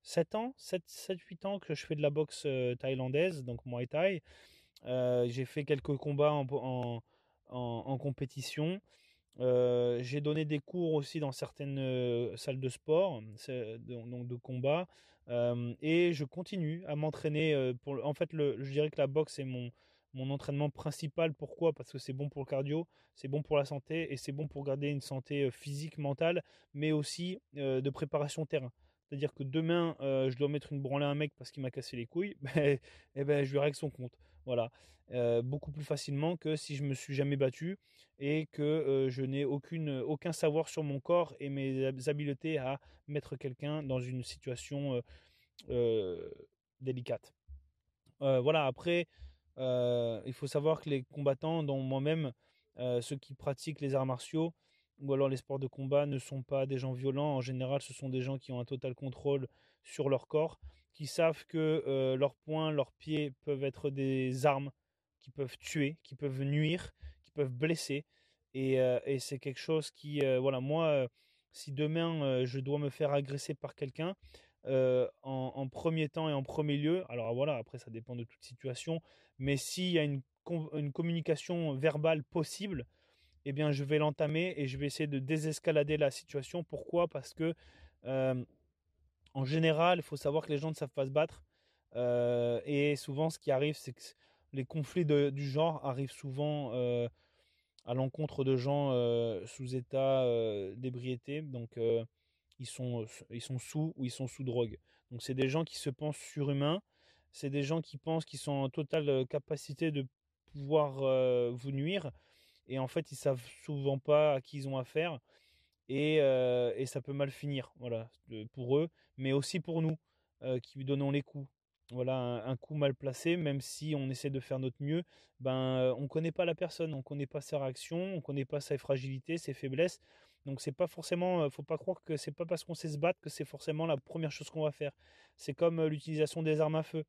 sept ans, sept, sept, huit ans que je fais de la boxe euh, thaïlandaise, donc Muay Thaï. Euh, j'ai fait quelques combats en... en En, en compétition. Euh, j'ai donné des cours aussi dans certaines euh, salles de sport, c'est, donc de combat, euh, et je continue à m'entraîner. Euh, pour, en fait, le, je dirais que la boxe est mon, mon entraînement principal. Pourquoi ? Parce que c'est bon pour le cardio, c'est bon pour la santé et c'est bon pour garder une santé physique, mentale, mais aussi euh, de préparation terrain. C'est-à-dire que demain, euh, je dois mettre une branlée à un mec parce qu'il m'a cassé les couilles, et ben, je lui règle son compte. Voilà. Euh, beaucoup plus facilement que si je me suis jamais battu et que euh, je n'ai aucune, aucun savoir sur mon corps et mes habiletés à mettre quelqu'un dans une situation euh, euh, délicate. Euh, voilà, après, euh, il faut savoir que les combattants, dont moi-même, euh, ceux qui pratiquent les arts martiaux, ou alors les sports de combat ne sont pas des gens violents. En général, ce sont des gens qui ont un total contrôle sur leur corps, qui savent que euh, leurs poings, leurs pieds peuvent être des armes qui peuvent tuer, qui peuvent nuire, qui peuvent blesser. Et, euh, et c'est quelque chose qui... Euh, voilà, moi, euh, si demain, euh, je dois me faire agresser par quelqu'un, euh, en, en premier temps et en premier lieu, alors voilà, après, ça dépend de toute situation, mais s'il y a une, une communication verbale possible, eh bien, je vais l'entamer et je vais essayer de désescalader la situation. Pourquoi ? Parce que, euh, en général, il faut savoir que les gens ne savent pas se battre. Euh, et souvent, ce qui arrive, c'est que les conflits de, du genre arrivent souvent euh, à l'encontre de gens euh, sous état euh, d'ébriété. Donc, euh, ils sont, ils sont sous ou ils sont sous drogue. Donc, c'est des gens qui se pensent surhumains. C'est des gens qui pensent qu'ils sont en totale capacité de pouvoir euh, vous nuire. Et en fait, ils ne savent souvent pas à qui ils ont affaire. Et, euh, et ça peut mal finir, voilà, pour eux. Mais aussi pour nous, euh, qui lui donnons les coups. Voilà, un, un coup mal placé, même si on essaie de faire notre mieux, ben, on ne connaît pas la personne, on ne connaît pas sa réaction, on ne connaît pas sa fragilité, ses faiblesses. Donc, c'est pas forcément, il ne faut pas croire que ce n'est pas parce qu'on sait se battre que c'est forcément la première chose qu'on va faire. C'est comme l'utilisation des armes à feu.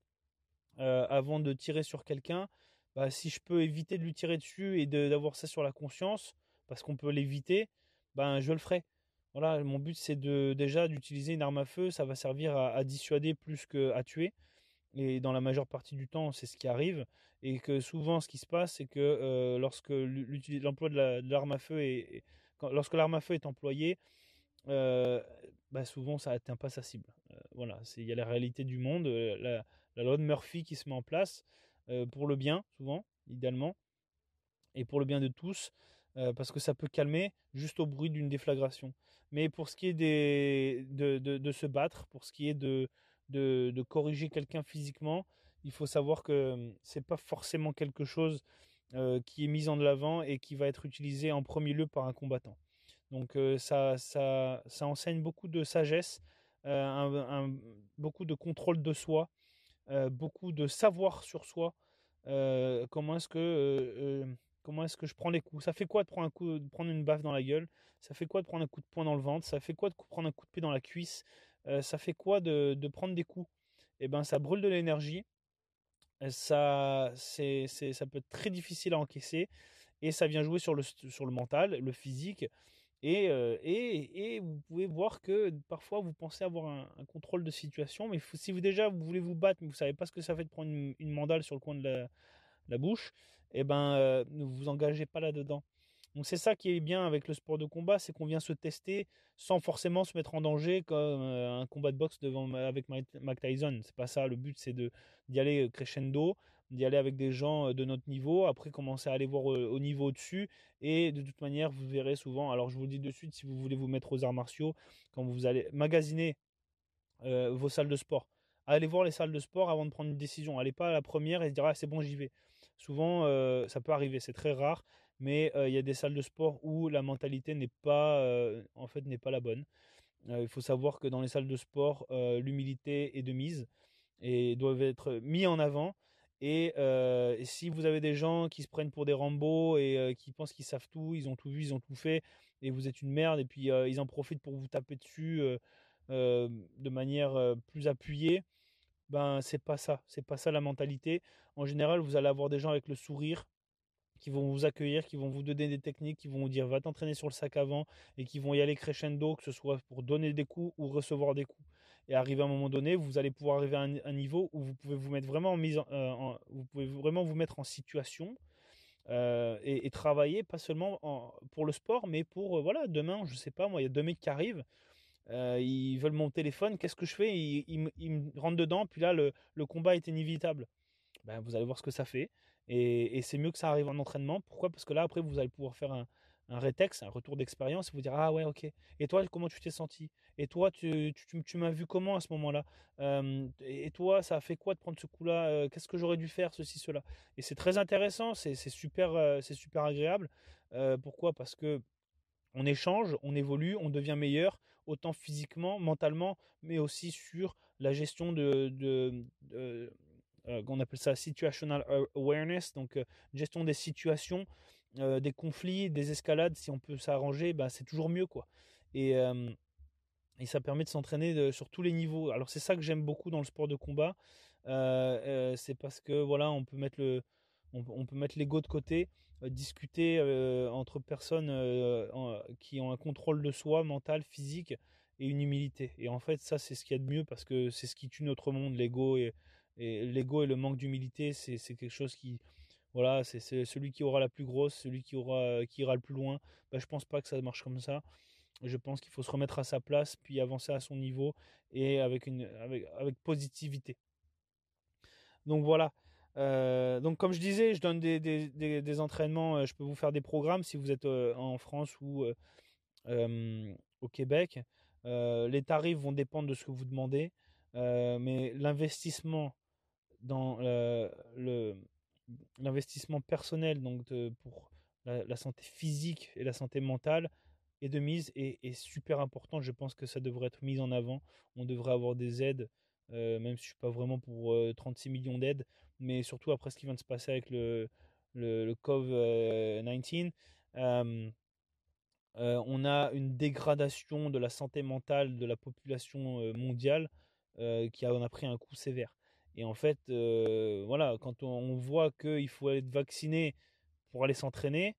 Euh, avant de tirer sur quelqu'un, bah, si je peux éviter de lui tirer dessus et de, d'avoir ça sur la conscience, parce qu'on peut l'éviter, ben, je le ferai. Voilà, mon but, c'est de, déjà d'utiliser une arme à feu. Ça va servir à, à dissuader plus qu'à tuer. Et dans la majeure partie du temps, c'est ce qui arrive. Et que souvent, ce qui se passe, c'est que euh, lorsque l'emploi de, la, de l'arme à feu est, est, quand, lorsque l'arme à feu est employée, euh, bah, souvent, ça n'atteint pas sa cible. Euh, voilà, il y a la réalité du monde, la, la loi de Murphy qui se met en place. Euh, pour le bien, souvent, idéalement, et pour le bien de tous, euh, parce que ça peut calmer juste au bruit d'une déflagration. Mais pour ce qui est des, de, de, de se battre, pour ce qui est de, de, de corriger quelqu'un physiquement, il faut savoir que ce n'est pas forcément quelque chose euh, qui est mis en avant et qui va être utilisé en premier lieu par un combattant. Donc euh, ça, ça, ça enseigne beaucoup de sagesse, euh, un, un, beaucoup de contrôle de soi, Euh, beaucoup de savoir sur soi, euh, comment est-ce que euh, euh, comment est-ce que je prends les coups, ça fait quoi de prendre un coup, de prendre une baffe dans la gueule, ça fait quoi de prendre un coup de poing dans le ventre, ça fait quoi de prendre un coup de pied dans la cuisse, euh, ça fait quoi de, de prendre des coups. Et ben ça brûle de l'énergie, ça c'est, c'est ça peut être très difficile à encaisser et ça vient jouer sur le sur le mental, le physique. Et, euh, et, et vous pouvez voir que parfois vous pensez avoir un, un contrôle de situation, mais faut, si vous déjà vous voulez vous battre, mais vous ne savez pas ce que ça fait de prendre une, une mandale sur le coin de la, de la bouche, et ben, euh, ne vous engagez pas là-dedans. Donc c'est ça qui est bien avec le sport de combat, c'est qu'on vient se tester sans forcément se mettre en danger comme euh, un combat de boxe devant, avec Mike Tyson. C'est pas ça, le but c'est de, d'y aller crescendo, d'y aller avec des gens de notre niveau, après commencer à aller voir au niveau au-dessus, et de toute manière, vous verrez souvent, alors je vous le dis de suite, si vous voulez vous mettre aux arts martiaux, quand vous allez magasiner euh, vos salles de sport, allez voir les salles de sport avant de prendre une décision, allez pas à la première et se dire « ah c'est bon, j'y vais ». Souvent, euh, ça peut arriver, c'est très rare, mais il euh, y a des salles de sport où la mentalité n'est pas, euh, en fait, n'est pas la bonne. Euh, il faut savoir que dans les salles de sport, euh, l'humilité est de mise, et doivent être mis en avant. Et, euh, et si vous avez des gens qui se prennent pour des Rambo et euh, qui pensent qu'ils savent tout, ils ont tout vu, ils ont tout fait, et vous êtes une merde, et puis euh, ils en profitent pour vous taper dessus euh, euh, de manière euh, plus appuyée, ben c'est pas ça, c'est pas ça la mentalité. En général, vous allez avoir des gens avec le sourire qui vont vous accueillir, qui vont vous donner des techniques, qui vont vous dire va t'entraîner sur le sac avant, et qui vont y aller crescendo, que ce soit pour donner des coups ou recevoir des coups. Et arriver à un moment donné, vous allez pouvoir arriver à un, un niveau où vous pouvez vous mettre vraiment en mise, en, euh, en, vous pouvez vraiment vous mettre en situation euh, et, et travailler pas seulement en, pour le sport, mais pour euh, voilà demain, je sais pas moi, il y a deux mecs qui arrivent, euh, ils veulent mon téléphone, qu'est-ce que je fais ? Ils, ils, ils me rentrent dedans, puis là le, le combat est inévitable. Ben, vous allez voir ce que ça fait. Et, et c'est mieux que ça arrive en entraînement. Pourquoi ? Parce que là, après, vous allez pouvoir faire un, un rétex, un retour d'expérience, et vous dire « Ah ouais, ok. Et toi, comment tu t'es senti ? Et toi, tu, tu, tu, tu m'as vu comment à ce moment-là ? euh, Et toi, ça a fait quoi de prendre ce coup-là ? Qu'est-ce que j'aurais dû faire, ceci, cela ?» Et c'est très intéressant, c'est, c'est, super, euh, c'est super agréable. Euh, pourquoi ? Parce que on échange, on évolue, on devient meilleur, autant physiquement, mentalement, mais aussi sur la gestion de... de, de Euh, on appelle ça situational awareness, donc euh, gestion des situations, euh, des conflits, des escalades. Si on peut s'arranger, bah, c'est toujours mieux, quoi. Et, euh, et ça permet de s'entraîner de, sur tous les niveaux. Alors c'est ça que j'aime beaucoup dans le sport de combat, euh, euh, c'est parce que voilà, on peut mettre le, on, on peut mettre l'ego de côté, euh, discuter euh, entre personnes euh, en, qui ont un contrôle de soi, mental, physique et une humilité. Et en fait, ça c'est ce qu'il y a de mieux, parce que c'est ce qui tue notre monde, l'ego et Et l'ego et le manque d'humilité, c'est, c'est quelque chose qui, voilà, c'est, c'est celui qui aura la plus grosse, celui qui, aura, qui ira le plus loin. Ben, je pense pas que ça marche comme ça. Je pense qu'il faut se remettre à sa place, puis avancer à son niveau et avec, une, avec, avec positivité. Donc voilà. Euh, donc comme je disais, je donne des, des, des, des entraînements. Je peux vous faire des programmes si vous êtes euh, en France ou euh, euh, au Québec. Euh, les tarifs vont dépendre de ce que vous demandez, euh, mais l'investissement dans le, le, l'investissement personnel, donc de, pour la, la santé physique et la santé mentale, est de mise et est super important. Je pense que ça devrait être mis en avant. On devrait avoir des aides, euh, même si je ne suis pas vraiment pour euh, trente-six millions d'aides, mais surtout après ce qui vient de se passer avec le, le, le covid dix-neuf, euh, euh, on a une dégradation de la santé mentale de la population euh, mondiale euh, qui en a pris un coup sévère. Et en fait, euh, voilà, quand on voit qu'il faut être vacciné pour aller s'entraîner,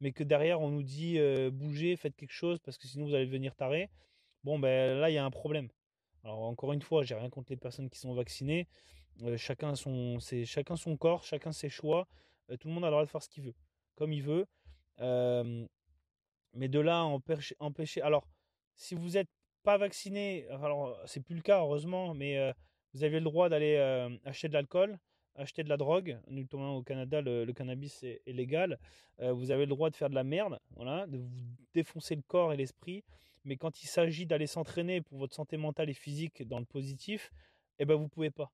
mais que derrière on nous dit euh, bougez, faites quelque chose parce que sinon vous allez devenir taré, bon ben là il y a un problème. Alors encore une fois, j'ai rien contre les personnes qui sont vaccinées, euh, chacun, son, c'est, chacun son corps, chacun ses choix, euh, tout le monde a le droit de faire ce qu'il veut, comme il veut. Euh, mais de là à empêcher, empêcher... Alors si vous n'êtes pas vacciné, alors c'est plus le cas heureusement, mais... Euh, Vous avez le droit d'aller euh, acheter de l'alcool, acheter de la drogue. Notamment au Canada, le, le cannabis est, est légal. Euh, vous avez le droit de faire de la merde, voilà, de vous défoncer le corps et l'esprit. Mais quand il s'agit d'aller s'entraîner pour votre santé mentale et physique dans le positif, eh ben vous ne pouvez pas.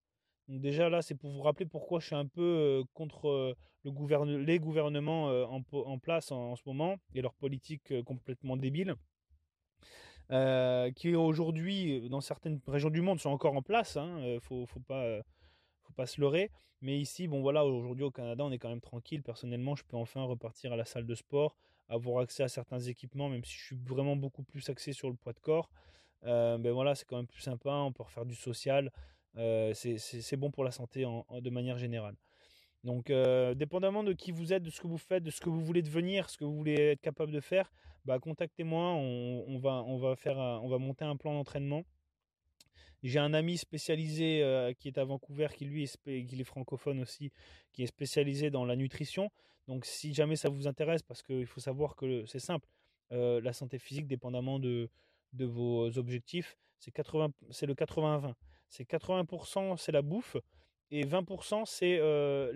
Donc déjà là, c'est pour vous rappeler pourquoi je suis un peu euh, contre euh, le gouverne- les gouvernements euh, en, en place en, en ce moment et leur politique euh, complètement débile. Euh, qui aujourd'hui dans certaines régions du monde sont encore en place, hein, euh, faut, faut pas, euh, faut pas se leurrer, mais ici, bon voilà, aujourd'hui au Canada on est quand même tranquille. Personnellement, je peux enfin repartir à la salle de sport, avoir accès à certains équipements, même si je suis vraiment beaucoup plus axé sur le poids de corps, euh, ben voilà, c'est quand même plus sympa, on peut refaire du social, euh, c'est, c'est, c'est bon pour la santé en, en, de manière générale. Donc, euh, dépendamment de qui vous êtes, de ce que vous faites, de ce que vous voulez devenir, ce que vous voulez être capable de faire, bah, contactez-moi, on, on, va, on, va faire, on va monter un plan d'entraînement. J'ai un ami spécialisé euh, qui est à Vancouver, qui lui est, qui est francophone aussi, qui est spécialisé dans la nutrition. Donc, si jamais ça vous intéresse, parce qu'il faut savoir que le, c'est simple, euh, la santé physique, dépendamment de, de vos objectifs, c'est, quatre-vingts, c'est le quatre-vingts vingt. C'est quatre-vingts pour cent, c'est la bouffe. Et vingt pour cent, c'est euh,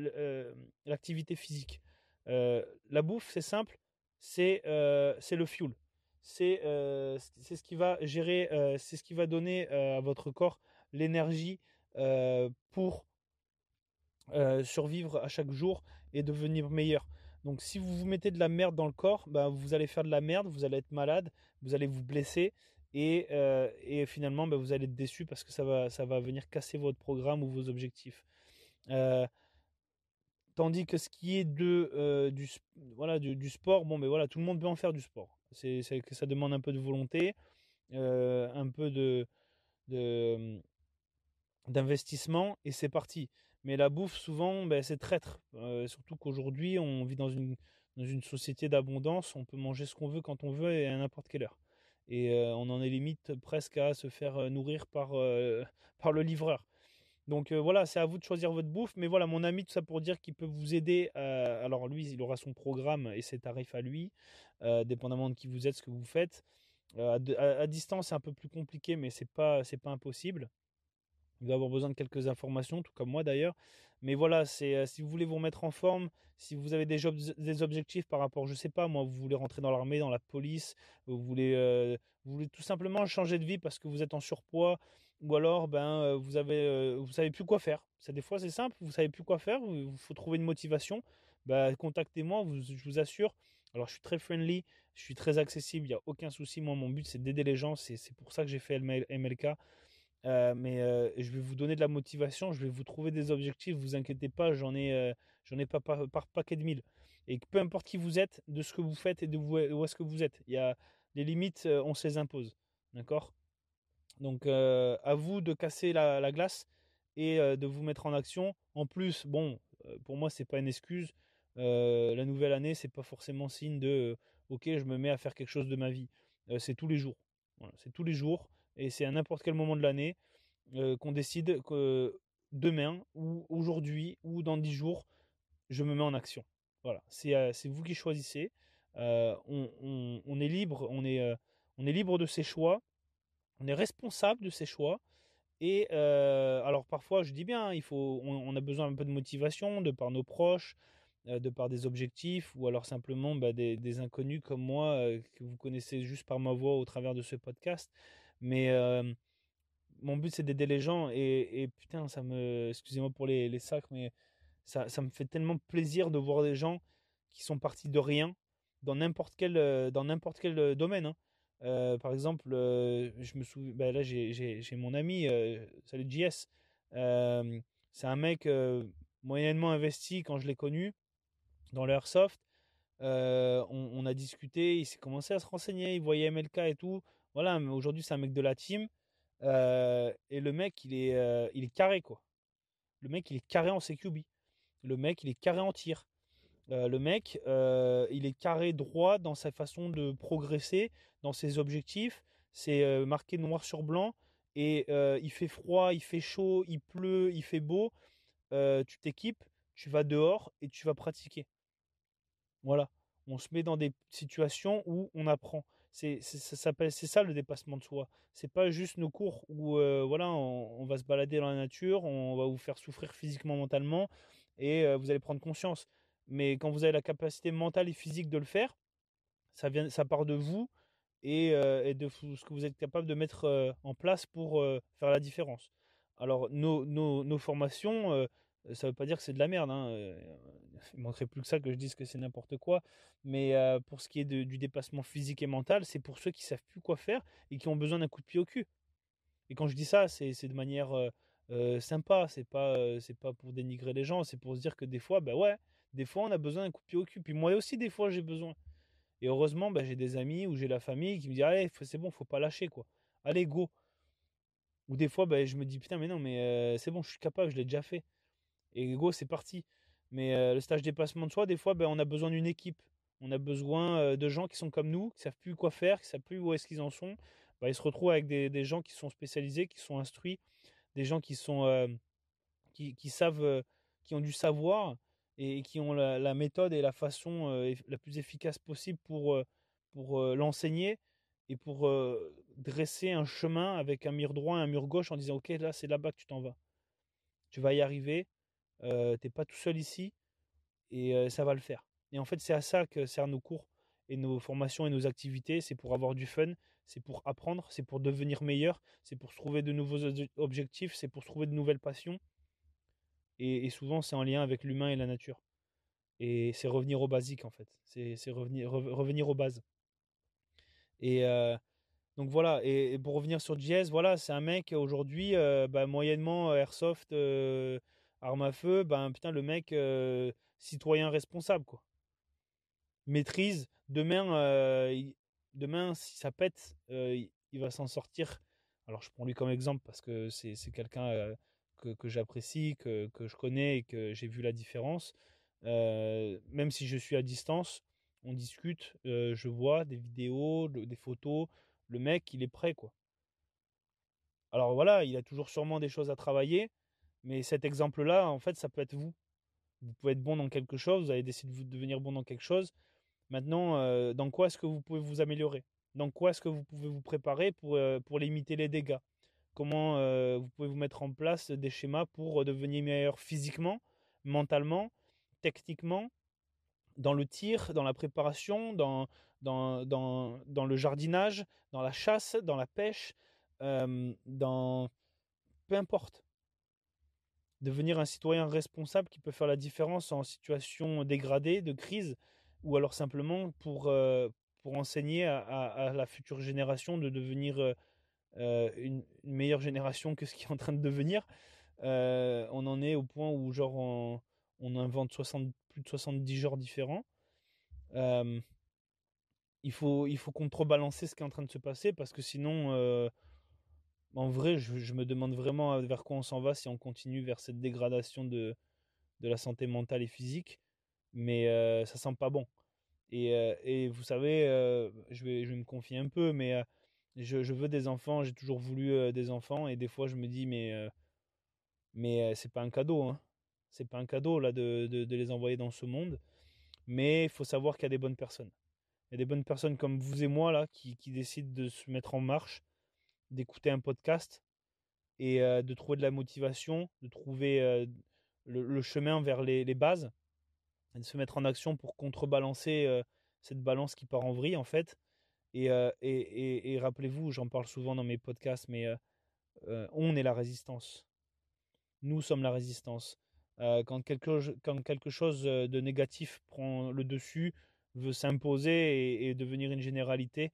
l'activité physique. Euh, la bouffe, c'est simple, c'est, euh, c'est le fuel. C'est, euh, c'est ce qui va gérer, euh, c'est ce qui va donner euh, à votre corps l'énergie euh, pour euh, survivre à chaque jour et devenir meilleur. Donc, si vous vous mettez de la merde dans le corps, bah, vous allez faire de la merde, vous allez être malade, vous allez vous blesser. Et, euh, et finalement, bah, vous allez être déçu parce que ça va, ça va venir casser votre programme ou vos objectifs. Euh, tandis que ce qui est de, euh, du, voilà, du, du sport, bon, mais voilà, tout le monde peut en faire du sport. C'est, c'est que ça demande un peu de volonté, euh, un peu de, de, d'investissement, et c'est parti. Mais la bouffe, souvent, bah, c'est traître. Euh, surtout qu'aujourd'hui, on vit dans une, dans une société d'abondance. On peut manger ce qu'on veut quand on veut et à n'importe quelle heure. Et euh, on en est limite presque à se faire nourrir par, euh, par le livreur. Donc euh, voilà, c'est à vous de choisir votre bouffe. Mais voilà, mon ami, tout ça pour dire qu'il peut vous aider. Euh, alors lui, il aura son programme et ses tarifs à lui, euh, dépendamment de qui vous êtes, ce que vous faites. Euh, à, à distance, c'est un peu plus compliqué, mais c'est pas, c'est pas impossible. Il va avoir besoin de quelques informations, tout comme moi d'ailleurs. Mais voilà, c'est, euh, si vous voulez vous remettre en forme, si vous avez des, ob- des objectifs par rapport, je ne sais pas, moi, vous voulez rentrer dans l'armée, dans la police, vous voulez, euh, vous voulez tout simplement changer de vie parce que vous êtes en surpoids, ou alors ben, euh, vous avez, euh, vous savez plus quoi faire. C'est, des fois, c'est simple, vous ne savez plus quoi faire, il faut trouver une motivation. Ben, contactez-moi, vous, je vous assure. Alors, je suis très friendly, je suis très accessible, il n'y a aucun souci. Moi, mon but, c'est d'aider les gens, c'est, c'est pour ça que j'ai fait M L K. Euh, mais euh, je vais vous donner de la motivation, je vais vous trouver des objectifs, vous inquiétez pas, j'en ai, euh, j'en ai pas par, par paquet de mille. Et peu importe qui vous êtes, de ce que vous faites et de vous, où est-ce que vous êtes, il y a les limites, euh, on se les impose, d'accord ? Donc euh, à vous de casser la, la glace et euh, de vous mettre en action. En plus, bon, euh, pour moi c'est pas une excuse. Euh, la nouvelle année, c'est pas forcément signe de euh, ok, je me mets à faire quelque chose de ma vie. Euh, c'est tous les jours, voilà, c'est tous les jours. Et c'est à n'importe quel moment de l'année euh, qu'on décide que demain ou aujourd'hui ou dans dix jours, je me mets en action. Voilà, c'est, euh, c'est vous qui choisissez. Euh, on, on, on est libre, on est, euh, on est libre de ses choix, on est responsable de ses choix. Et euh, alors parfois, je dis bien, il faut, on, on a besoin un peu de motivation de par nos proches, euh, de par des objectifs ou alors simplement bah, des, des inconnus comme moi euh, que vous connaissez juste par ma voix au travers de ce podcast. Mais euh, mon but, c'est d'aider les gens. Et, et putain, ça me... Excusez-moi pour les, les sacs, mais ça, ça me fait tellement plaisir de voir des gens qui sont partis de rien dans n'importe quel, dans n'importe quel domaine. Hein. Euh, par exemple, euh, je me souviens... Bah là, j'ai, j'ai, j'ai mon ami, euh, salut J S. Euh, c'est un mec euh, moyennement investi quand je l'ai connu dans l'airsoft. Euh, on, on a discuté, il s'est commencé à se renseigner, il voyait M L K et tout. Voilà, mais aujourd'hui, c'est un mec de la team. Euh, et le mec, il est, euh, il est carré, quoi. Le mec, il est carré en C Q B. Le mec, il est carré en tir. Euh, le mec, euh, il est carré droit dans sa façon de progresser, dans ses objectifs. C'est euh, marqué noir sur blanc. Et euh, il fait froid, il fait chaud, il pleut, il fait beau. Euh, tu t'équipes, tu vas dehors et tu vas pratiquer. Voilà. On se met dans des situations où on apprend. C'est, c'est, ça s'appelle, c'est ça le dépassement de soi. C'est pas juste nos cours où euh, voilà, on, on va se balader dans la nature, on va vous faire souffrir physiquement, mentalement, et euh, vous allez prendre conscience. Mais quand vous avez la capacité mentale et physique de le faire, ça, vient, ça part de vous et, euh, et de ce que vous êtes capable de mettre euh, en place pour euh, faire la différence. Alors, nos, nos, nos formations, euh, ça veut pas dire que c'est de la merde. Hein. Il manquerait plus que ça que je dise que c'est n'importe quoi. Mais euh, pour ce qui est de, du dépassement physique et mental, c'est pour ceux qui ne savent plus quoi faire et qui ont besoin d'un coup de pied au cul. Et quand je dis ça, c'est, c'est de manière euh, sympa. C'est pas, euh, c'est pas pour dénigrer les gens. C'est pour se dire que des fois, bah ouais, des fois on a besoin d'un coup de pied au cul. Puis moi aussi, des fois, j'ai besoin. Et heureusement, bah, j'ai des amis ou j'ai la famille qui me disent « Allez, c'est bon, il ne faut pas lâcher, quoi. Allez, go !» Ou des fois, bah, je me dis « Putain, mais non, mais euh, c'est bon, je suis capable, je l'ai déjà fait. » Et go, c'est parti. Mais euh, le stage dépassement de soi, des fois, ben, on a besoin d'une équipe. On a besoin euh, de gens qui sont comme nous, qui ne savent plus quoi faire, qui ne savent plus où est-ce qu'ils en sont. Ben, ils se retrouvent avec des, des gens qui sont spécialisés, qui sont instruits, des gens qui, sont, euh, qui, qui, savent, euh, qui ont du savoir et, et qui ont la, la méthode et la façon euh, la plus efficace possible pour, euh, pour euh, l'enseigner et pour euh, dresser un chemin avec un mur droit et un mur gauche en disant « Ok, là, c'est là-bas que tu t'en vas. Tu vas y arriver. » Euh, t'es pas tout seul ici et euh, ça va le faire. Et en fait, c'est à ça que servent nos cours et nos formations et nos activités. C'est pour avoir du fun, c'est pour apprendre, c'est pour devenir meilleur, c'est pour se trouver de nouveaux objectifs, c'est pour se trouver de nouvelles passions. Et, et souvent, c'est en lien avec l'humain et la nature. Et c'est revenir aux basiques en fait. C'est, c'est revenir, re, revenir aux bases. Et euh, donc voilà. Et, et pour revenir sur J S, voilà, c'est un mec aujourd'hui euh, bah, moyennement airsoft. Euh, Arme à feu, ben putain, le mec euh, citoyen responsable, quoi. Maîtrise. Demain, euh, il, demain si ça pète, euh, il, il va s'en sortir. Alors, je prends lui comme exemple parce que c'est, c'est quelqu'un euh, que, que j'apprécie, que, que je connais et que j'ai vu la différence. Euh, même si je suis à distance, on discute, euh, je vois des vidéos, de, des photos. Le mec, il est prêt, quoi. Alors, voilà, il a toujours sûrement des choses à travailler. Mais cet exemple-là, en fait, ça peut être vous. Vous pouvez être bon dans quelque chose, vous allez décider de devenir bon dans quelque chose. Maintenant, euh, dans quoi est-ce que vous pouvez vous améliorer ? Dans quoi est-ce que vous pouvez vous préparer pour, euh, pour limiter les dégâts ? Comment euh, vous pouvez vous mettre en place des schémas pour devenir meilleur physiquement, mentalement, techniquement, dans le tir, dans la préparation, dans, dans, dans, dans le jardinage, dans la chasse, dans la pêche, euh, dans... peu importe. Devenir un citoyen responsable qui peut faire la différence en situation dégradée, de crise, ou alors simplement pour, euh, pour enseigner à, à, à la future génération de devenir euh, une, une meilleure génération que ce qui est en train de devenir. Euh, on en est au point où genre on, on invente soixante, plus de soixante-dix genres différents. Euh, il faut, il faut contrebalancer ce qui est en train de se passer, parce que sinon... Euh, En vrai, je, je me demande vraiment vers quoi on s'en va si on continue vers cette dégradation de, de la santé mentale et physique. Mais euh, ça sent pas bon. Et, euh, et vous savez, euh, je, vais, je vais me confier un peu, mais euh, je, je veux des enfants. J'ai toujours voulu euh, des enfants. Et des fois, je me dis, mais, euh, mais euh, c'est pas un cadeau. Hein. C'est pas un cadeau là, de, de, de les envoyer dans ce monde. Mais il faut savoir qu'il y a des bonnes personnes. Il y a des bonnes personnes comme vous et moi là, qui, qui décident de se mettre en marche, d'écouter un podcast et euh, de trouver de la motivation, de trouver euh, le, le chemin vers les, les bases, et de se mettre en action pour contrebalancer euh, cette balance qui part en vrille en fait. Et, euh, et, et, et rappelez-vous, j'en parle souvent dans mes podcasts, mais euh, euh, on est la résistance. Nous sommes la résistance. Euh, quand, quelque, quand quelque chose de négatif prend le dessus, veut s'imposer et, et devenir une généralité,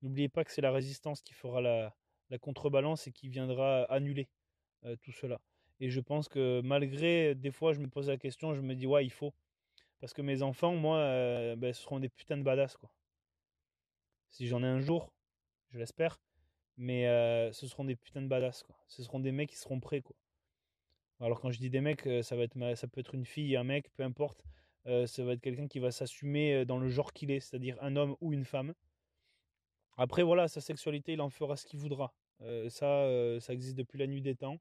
n'oubliez pas que c'est la résistance qui fera la la contrebalance et qui viendra annuler euh, tout cela. Et je pense que malgré, des fois je me pose la question, je me dis ouais il faut, parce que mes enfants, moi, euh, ben, ce seront des putains de badass quoi. Si j'en ai un jour, je l'espère, mais euh, ce seront des putains de badass quoi. Ce seront des mecs qui seront prêts quoi. Alors quand je dis des mecs, ça va être, ça peut être une fille, un mec, peu importe, euh, ça va être quelqu'un qui va s'assumer dans le genre qu'il est, c'est-à-dire un homme ou une femme. Après voilà, sa sexualité, il en fera ce qu'il voudra. Euh, ça, euh, ça existe depuis la nuit des temps.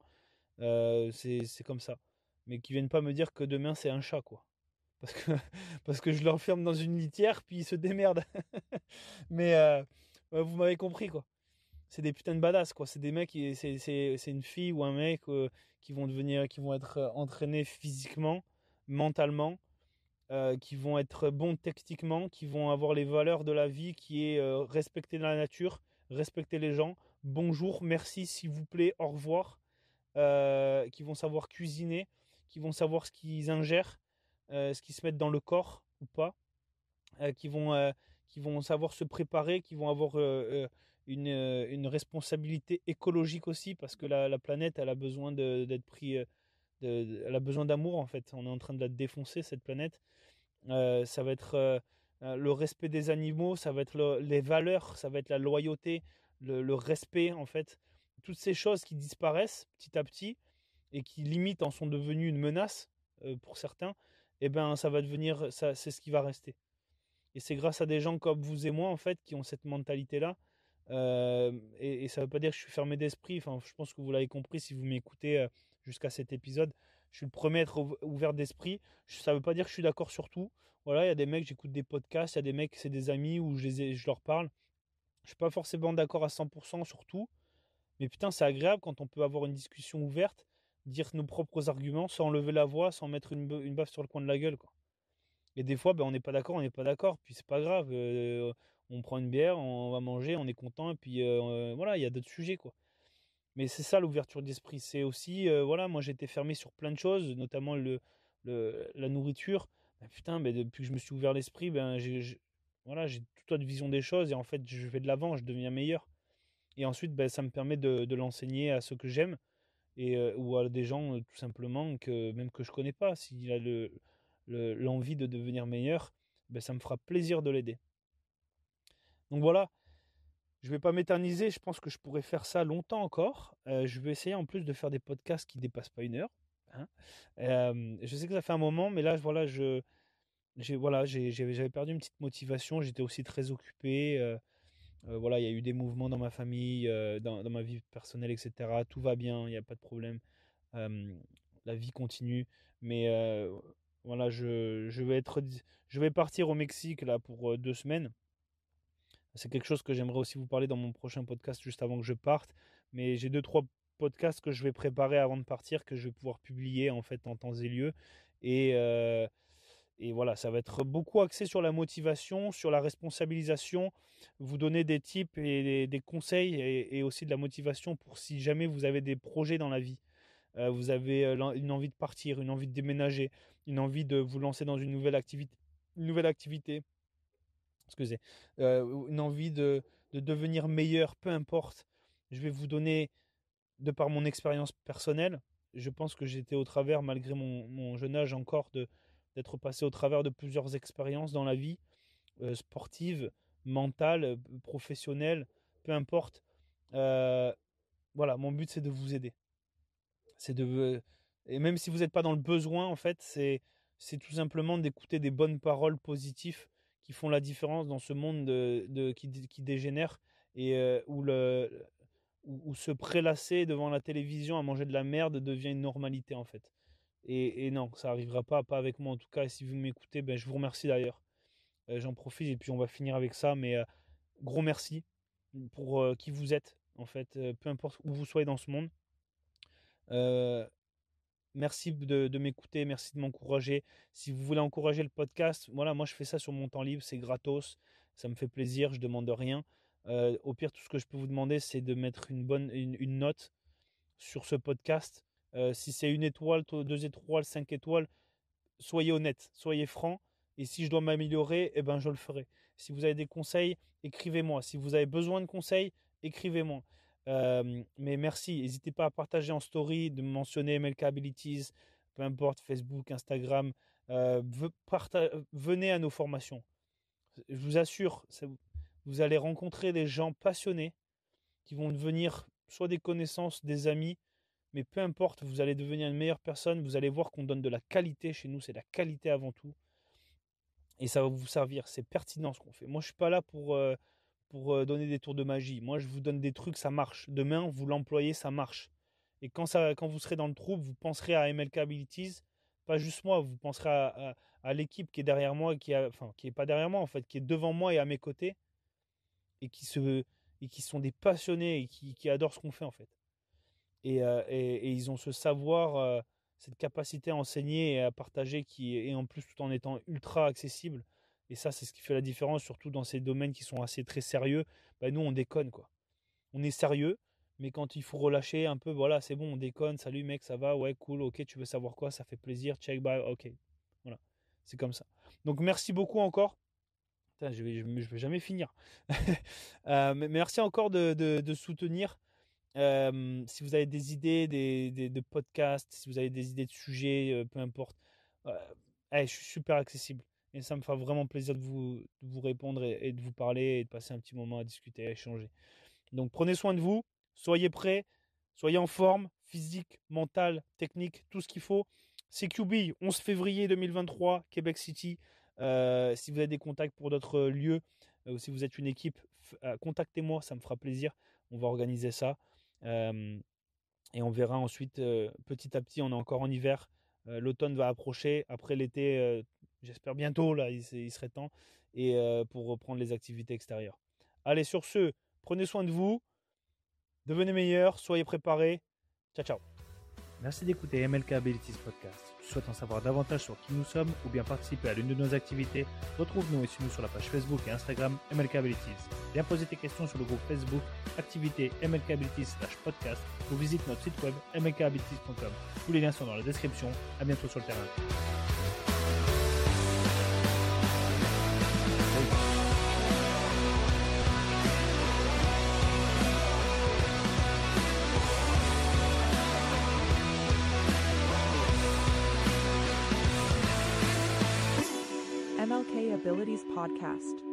Euh, c'est, c'est comme ça. Mais qu'ils viennent pas me dire que demain c'est un chat, quoi. Parce que, parce que je l'enferme dans une litière, puis il se démerde. Mais euh, vous m'avez compris, quoi. C'est des putains de badass, quoi. C'est des mecs, et c'est, c'est, c'est une fille ou un mec euh, qui vont devenir, qui vont être entraînés physiquement, mentalement, euh, qui vont être bons techniquement, qui vont avoir les valeurs de la vie, qui est euh, respecter la nature, respecter les gens. Bonjour, merci, s'il vous plaît, au revoir, euh, qui vont savoir cuisiner, qui vont savoir ce qu'ils ingèrent, euh, ce qu'ils se mettent dans le corps ou pas, euh, qui, vont, euh, qui vont savoir se préparer, qui vont avoir euh, une, une responsabilité écologique aussi, parce que la, la planète, elle a besoin de, d'être pris, de, de, elle a besoin d'amour en fait, on est en train de la défoncer cette planète, euh, ça va être euh, le respect des animaux, ça va être le, les valeurs, ça va être la loyauté, Le, le respect en fait, toutes ces choses qui disparaissent petit à petit et qui limite en sont devenues une menace euh, pour certains, et eh ben ça va devenir, ça, c'est ce qui va rester. Et c'est grâce à des gens comme vous et moi en fait qui ont cette mentalité là, euh, et, et ça veut pas dire que je suis fermé d'esprit, enfin je pense que vous l'avez compris si vous m'écoutez euh, jusqu'à cet épisode, je suis le premier à être ouvert d'esprit, ça veut pas dire que je suis d'accord sur tout, voilà, il y a des mecs, j'écoute des podcasts, il y a des mecs, c'est des amis où je, les ai, je leur parle. Je ne suis pas forcément d'accord à cent pour cent sur tout, mais putain, c'est agréable quand on peut avoir une discussion ouverte, dire nos propres arguments sans lever la voix, sans mettre une, une baffe sur le coin de la gueule, quoi. Et des fois, ben, on n'est pas d'accord, on n'est pas d'accord, puis c'est pas grave. Euh, on prend une bière, on va manger, on est content, et puis euh, voilà, il y a d'autres sujets, quoi. Mais c'est ça l'ouverture d'esprit. C'est aussi, euh, voilà, moi j'étais fermé sur plein de choses, notamment le, le, la nourriture. Ben, putain, ben, depuis que je me suis ouvert l'esprit, ben, j'ai. j'ai Voilà, j'ai toute autre vision des choses et en fait, je vais de l'avant, je deviens meilleur. Et ensuite, ben, ça me permet de, de l'enseigner à ceux que j'aime et, euh, ou à des gens euh, tout simplement que même que je ne connais pas. S'il a le, le, l'envie de devenir meilleur, ben, ça me fera plaisir de l'aider. Donc voilà, je ne vais pas m'éterniser. Je pense que je pourrais faire ça longtemps encore. Euh, je vais essayer en plus de faire des podcasts qui ne dépassent pas une heure. Hein. Euh, je sais que ça fait un moment, mais là, voilà, je... J'ai, voilà, j'ai, j'avais perdu une petite motivation, j'étais aussi très occupé, euh, euh, voilà, il y a eu des mouvements dans ma famille, euh, dans, dans ma vie personnelle, et cetera. Tout va bien, il n'y a pas de problème, euh, la vie continue, mais euh, voilà, je, je, vais être, je vais partir au Mexique là, pour euh, deux semaines. C'est quelque chose que j'aimerais aussi vous parler dans mon prochain podcast juste avant que je parte, mais j'ai deux, trois podcasts que je vais préparer avant de partir, que je vais pouvoir publier en fait en temps et lieu. Et, euh, et voilà, ça va être beaucoup axé sur la motivation, sur la responsabilisation, vous donner des tips et des, des conseils et, et aussi de la motivation pour si jamais vous avez des projets dans la vie. Euh, vous avez une envie de partir, une envie de déménager, une envie de vous lancer dans une nouvelle activité, une nouvelle activité, excusez, euh, une envie de, de devenir meilleur, peu importe. Je vais vous donner, de par mon expérience personnelle, je pense que j'étais au travers, malgré mon, mon jeune âge encore, de, d'être passé au travers de plusieurs expériences dans la vie, euh, sportive, mentale, professionnelle, peu importe. Euh, voilà, mon but, c'est de vous aider. C'est de, et même si vous n'êtes pas dans le besoin, en fait, c'est, c'est tout simplement d'écouter des bonnes paroles positives qui font la différence dans ce monde de, de, qui, qui dégénère et euh, où, le, où, où se prélasser devant la télévision à manger de la merde devient une normalité, en fait. Et, et non, ça n'arrivera pas, pas avec moi en tout cas. Et si vous m'écoutez, ben, je vous remercie d'ailleurs. Euh, j'en profite et puis on va finir avec ça. Mais euh, gros merci pour euh, qui vous êtes, en fait, euh, peu importe où vous soyez dans ce monde. Euh, merci de, de m'écouter, merci de m'encourager. Si vous voulez encourager le podcast, voilà, moi je fais ça sur mon temps libre, c'est gratos, ça me fait plaisir, je demande rien. Euh, au pire, tout ce que je peux vous demander, c'est de mettre une bonne une, une note sur ce podcast. Euh, si c'est une étoile, deux étoiles, cinq étoiles, soyez honnête, soyez franc. Et si je dois m'améliorer, eh ben je le ferai. Si vous avez des conseils, écrivez-moi. Si vous avez besoin de conseils, écrivez-moi. Euh, mais merci, n'hésitez pas à partager en story, de mentionner M L K Abilities, peu importe, Facebook, Instagram, euh, parta- venez à nos formations, je vous assure, ça, vous allez rencontrer des gens passionnés qui vont devenir soit des connaissances, des amis, mais peu importe, vous allez devenir une meilleure personne, vous allez voir qu'on donne de la qualité chez nous, c'est la qualité avant tout, et ça va vous servir, c'est pertinent ce qu'on fait. Moi je ne suis pas là pour... Euh, pour donner des tours de magie. Moi, je vous donne des trucs, ça marche. Demain, vous l'employez, ça marche. Et quand, ça, quand vous serez dans le trouble, vous penserez à M L K Abilities, pas juste moi, vous penserez à, à, à l'équipe qui est derrière moi, qui n'est enfin, pas derrière moi, en fait, qui est devant moi et à mes côtés, et qui, se, et qui sont des passionnés et qui, qui adorent ce qu'on fait, en fait. Et, euh, et, et ils ont ce savoir, euh, cette capacité à enseigner et à partager, qui est en plus tout en étant ultra accessible. Et ça, c'est ce qui fait la différence, surtout dans ces domaines qui sont assez très sérieux. Bah, nous, on déconne, quoi. On est sérieux, mais quand il faut relâcher un peu, voilà, c'est bon, on déconne, salut mec, ça va, ouais, cool, ok, tu veux savoir quoi, ça fait plaisir, check, bye, ok. Voilà, c'est comme ça. Donc, merci beaucoup encore. Putain, je vais, je, je vais jamais finir. euh, merci encore de, de, de soutenir. Euh, si vous avez des idées des, des, de podcasts, si vous avez des idées de sujets, euh, peu importe, euh, allez, je suis super accessible. Et ça me fera vraiment plaisir de vous, de vous répondre et, et de vous parler et de passer un petit moment à discuter, à échanger. Donc prenez soin de vous, soyez prêts, soyez en forme, physique, mentale, technique, tout ce qu'il faut. C Q B, onze février deux mille vingt-trois, Québec City. Euh, si vous avez des contacts pour d'autres lieux, euh, ou si vous êtes une équipe, f- euh, contactez-moi, ça me fera plaisir. On va organiser ça. Euh, et on verra ensuite, euh, petit à petit, on est encore en hiver. Euh, l'automne va approcher, après l'été... Euh, J'espère bientôt, là, il, il serait temps, et euh, pour reprendre les activités extérieures. Allez, sur ce, prenez soin de vous, devenez meilleurs, soyez préparés. Ciao, ciao. Merci d'écouter M L K Abilities Podcast. Si tu souhaites en savoir davantage sur qui nous sommes ou bien participer à l'une de nos activités, retrouve-nous et suis-nous sur la page Facebook et Instagram M L K Abilities. Viens poser tes questions sur le groupe Facebook Activité M L K Abilities slash podcast ou visite notre site web m l k abilities point com. Tous les liens sont dans la description. À bientôt sur le terrain. M L K Abilities Podcast.